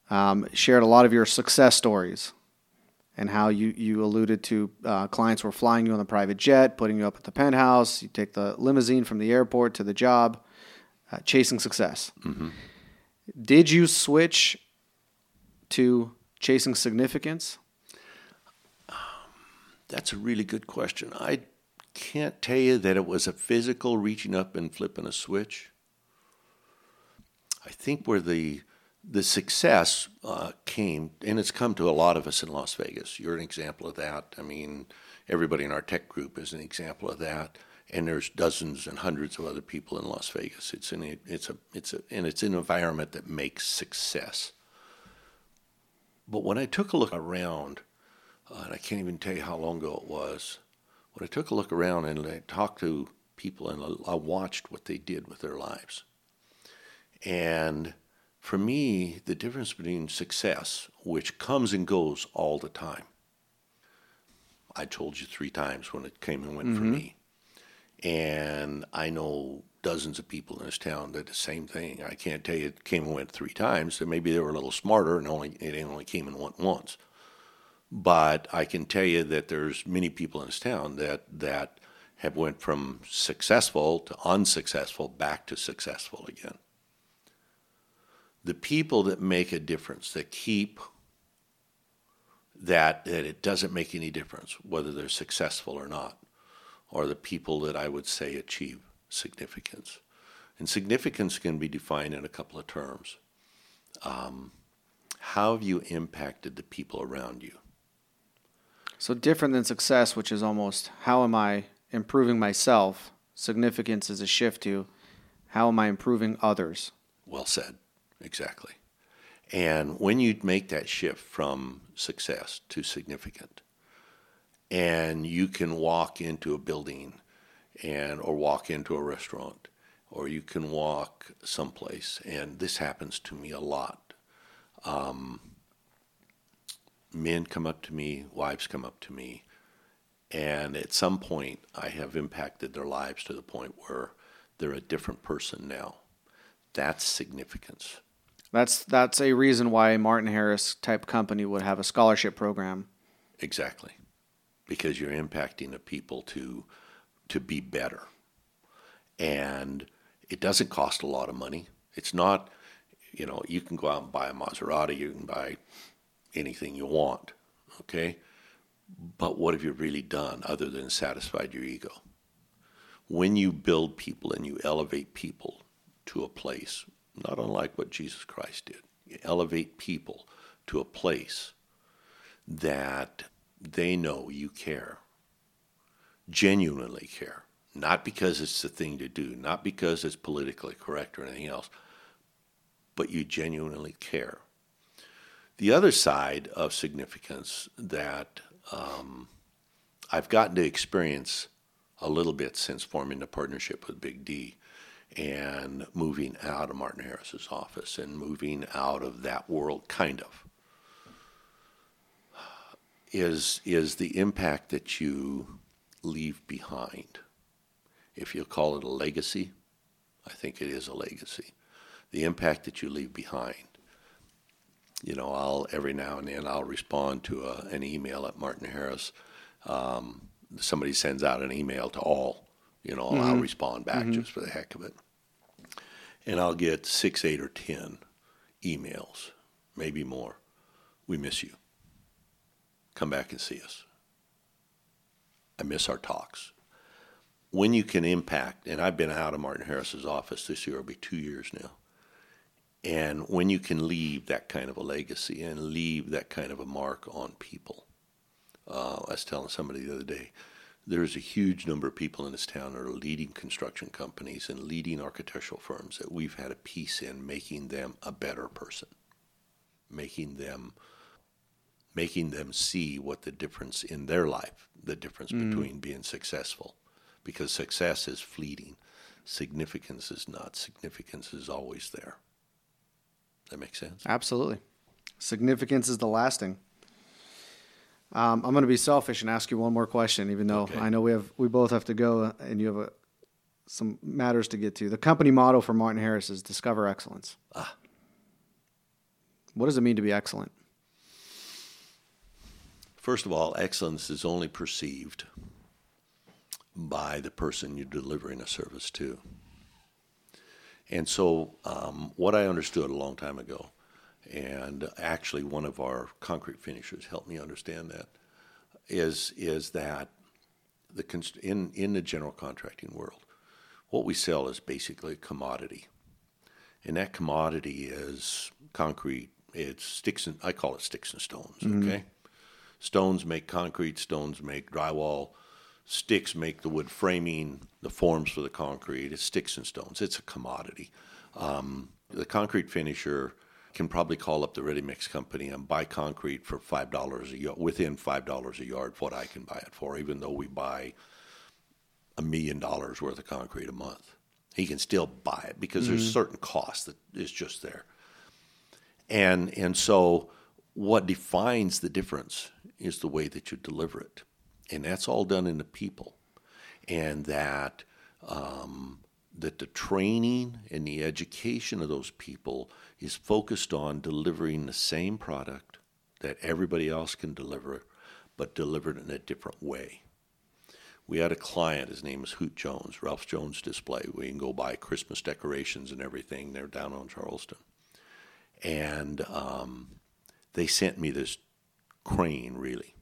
um, shared a lot of your success stories and how you, you alluded to uh, clients were flying you on the private jet, putting you up at the penthouse, you take the limousine from the airport to the job, uh, chasing success. Mm-hmm. Did you switch to chasing significance? Um, that's a really good question. I can't tell you that it was a physical reaching up and flipping a switch. I think where the the success uh, came, and it's come to a lot of us in Las Vegas. You're an example of that. I mean, everybody in our tech group is an example of that. And there's dozens and hundreds of other people in Las Vegas. It's in a, it's a it's a and it's an environment that makes success. But when I took a look around, uh, and I can't even tell you how long ago it was, when I took a look around and I talked to people and I watched what they did with their lives. And for me, the difference between success, which comes and goes all the time. I told you three times when it came and went mm-hmm. for me. And I know dozens of people in this town did the same thing. I can't tell you it came and went three times. So maybe they were a little smarter and only it only came and went once. But I can tell you that there's many people in this town that that have went from successful to unsuccessful back to successful again. The people that make a difference, that keep that, that it doesn't make any difference whether they're successful or not, are the people that I would say achieve significance. And significance can be defined in a couple of terms. Um, how have you impacted the people around you? So different than success, which is almost how am I improving myself? Significance is a shift to how am I improving others? Well said, exactly. And when you make that shift from success to significant, and you can walk into a building and or walk into a restaurant, or you can walk someplace, and this happens to me a lot. Um, men come up to me, wives come up to me, and at some point I have impacted their lives to the point where they're a different person now. That's significance. That's that's a reason why a Martin Harris type company would have a scholarship program. Exactly. Because you're impacting the people to to be better. And it doesn't cost a lot of money. It's not, you know, you can go out and buy a Maserati, you can buy anything you want, okay? But what have you really done other than satisfied your ego? When you build people and you elevate people to a place, not unlike what Jesus Christ did, you elevate people to a place that they know you care, genuinely care, not because it's the thing to do, not because it's politically correct or anything else, but you genuinely care. The other side of significance that um, I've gotten to experience a little bit since forming the partnership with Big D and moving out of Martin Harris's office and moving out of that world, kind of, is is the impact that you leave behind. If you call it a legacy, I think it is a legacy. The impact that you leave behind. You know, I'll every now and then I'll respond to a, an email at Martin Harris. Um, somebody sends out an email to all, you know, mm-hmm. I'll respond back mm-hmm. just for the heck of it. And I'll get six, eight, or ten emails, maybe more. We miss you. Come back and see us. I miss our talks. When you can impact, and I've been out of Martin Harris's office this year, it'll be two years now, and when you can leave that kind of a legacy and leave that kind of a mark on people. Uh, I was telling somebody the other day, there's a huge number of people in this town that are leading construction companies and leading architectural firms that we've had a piece in making them a better person, making them making them see what the difference in their life, the difference mm. between being successful, because success is fleeting. Significance is not. Significance is always there. That makes sense? Absolutely. Significance is the lasting. Um, I'm going to be selfish and ask you one more question, even though okay. I know we have we both have to go and you have a, some matters to get to. The company motto for Martin Harris is discover excellence. Ah. What does it mean to be excellent? First of all, excellence is only perceived by the person you're delivering a service to. And so um, what I understood a long time ago, and actually one of our concrete finishers helped me understand that, is is that the const- in, in the general contracting world, what we sell is basically a commodity. And that commodity is concrete. It's sticks and, I call it sticks and stones, mm-hmm. okay? Stones make concrete. Stones make drywall. Sticks make the wood framing, the forms for the concrete. It's sticks and stones. It's a commodity. Um, the concrete finisher can probably call up the ready-mix company and buy concrete for five dollars a yard, within five dollars a yard, what I can buy it for, even though we buy a million dollars worth of concrete a month. He can still buy it because mm-hmm. there's certain cost that is just there. And and so what defines the difference is the way that you deliver it. And that's all done in the people. And that um, that the training and the education of those people is focused on delivering the same product that everybody else can deliver, but delivered in a different way. We had a client, his name is Hoot Jones, Ralph Jones Display. We can go buy Christmas decorations and everything. They're down on Charleston. And um, they sent me this crane, really.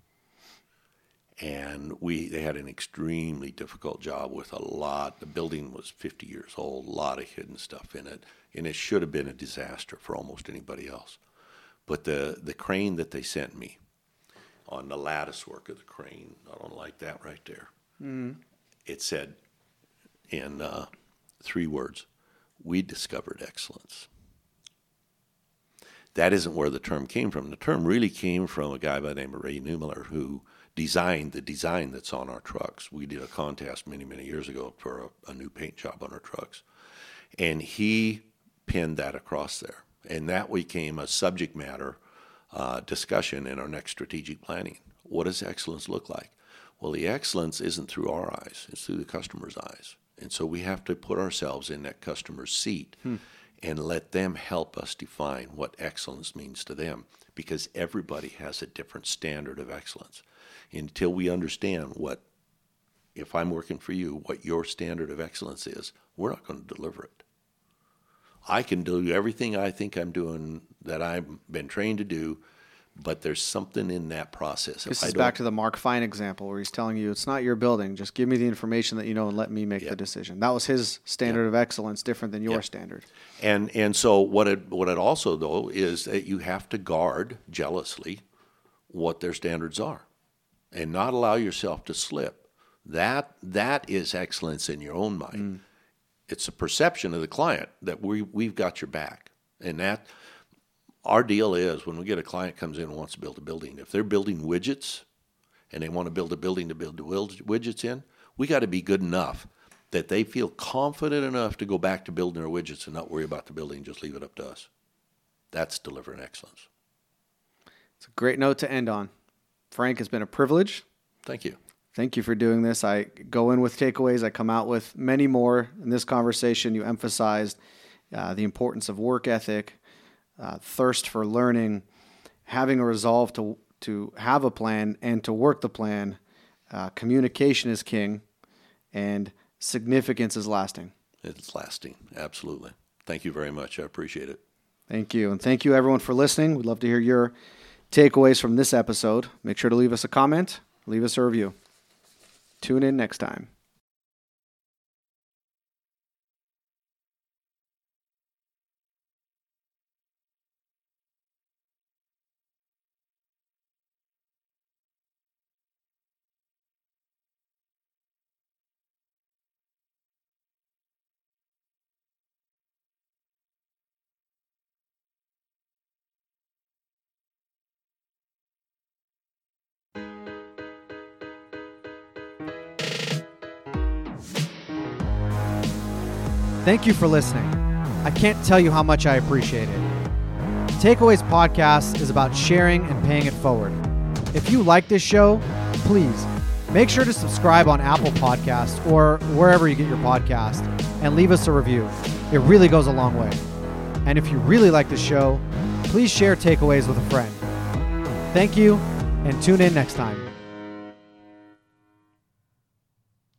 And we they had an extremely difficult job with a lot. The building was fifty years old, a lot of hidden stuff in it. And it should have been a disaster for almost anybody else. But the, the crane that they sent me, on the lattice work of the crane, I don't like that right there. Mm. It said in uh, three words, we discovered excellence. That isn't where the term came from. The term really came from a guy by the name of Ray Neumiller who designed the design that's on our trucks. We did a contest many, many years ago for a, a new paint job on our trucks. And he pinned that across there. And that became a subject matter uh, discussion in our next strategic planning. What does excellence look like? Well, the excellence isn't through our eyes. It's through the customer's eyes. And so we have to put ourselves in that customer's seat hmm. and let them help us define what excellence means to them, because everybody has a different standard of excellence. Until we understand what, if I'm working for you, what your standard of excellence is, we're not going to deliver it. I can do everything I think I'm doing that I've been trained to do, but there's something in that process. This is back to the Mark Fine example where he's telling you, it's not your building. Just give me the information that you know and let me make yep. the decision. That was his standard yep. of excellence, different than your yep. standard. And and so what it, what it also, though, is that you have to guard jealously what their standards are and not allow yourself to slip. That That is excellence in your own mind. Mm. It's a perception of the client that we, we've got your back. And that... Our deal is when we get a client comes in and wants to build a building, if they're building widgets and they want to build a building to build the widgets in, we got to be good enough that they feel confident enough to go back to building their widgets and not worry about the building, just leave it up to us. That's delivering excellence. It's a great note to end on. Frank, it's been a privilege. Thank you. Thank you for doing this. I go in with takeaways. I come out with many more. In this conversation, you emphasized uh, the importance of work ethic, Uh, thirst for learning, having a resolve to to have a plan and to work the plan. Uh, communication is king, and significance is lasting. It's lasting, absolutely. Thank you very much. I appreciate it. Thank you, and thank you everyone for listening. We'd love to hear your takeaways from this episode. Make sure to leave us a comment, leave us a review. Tune in next time. Thank you for listening. I can't tell you how much I appreciate it. Takeaways Podcast is about sharing and paying it forward. If you like this show, please make sure to subscribe on Apple Podcasts or wherever you get your podcast and leave us a review. It really goes a long way. And if you really like the show, please share Takeaways with a friend. Thank you and tune in next time.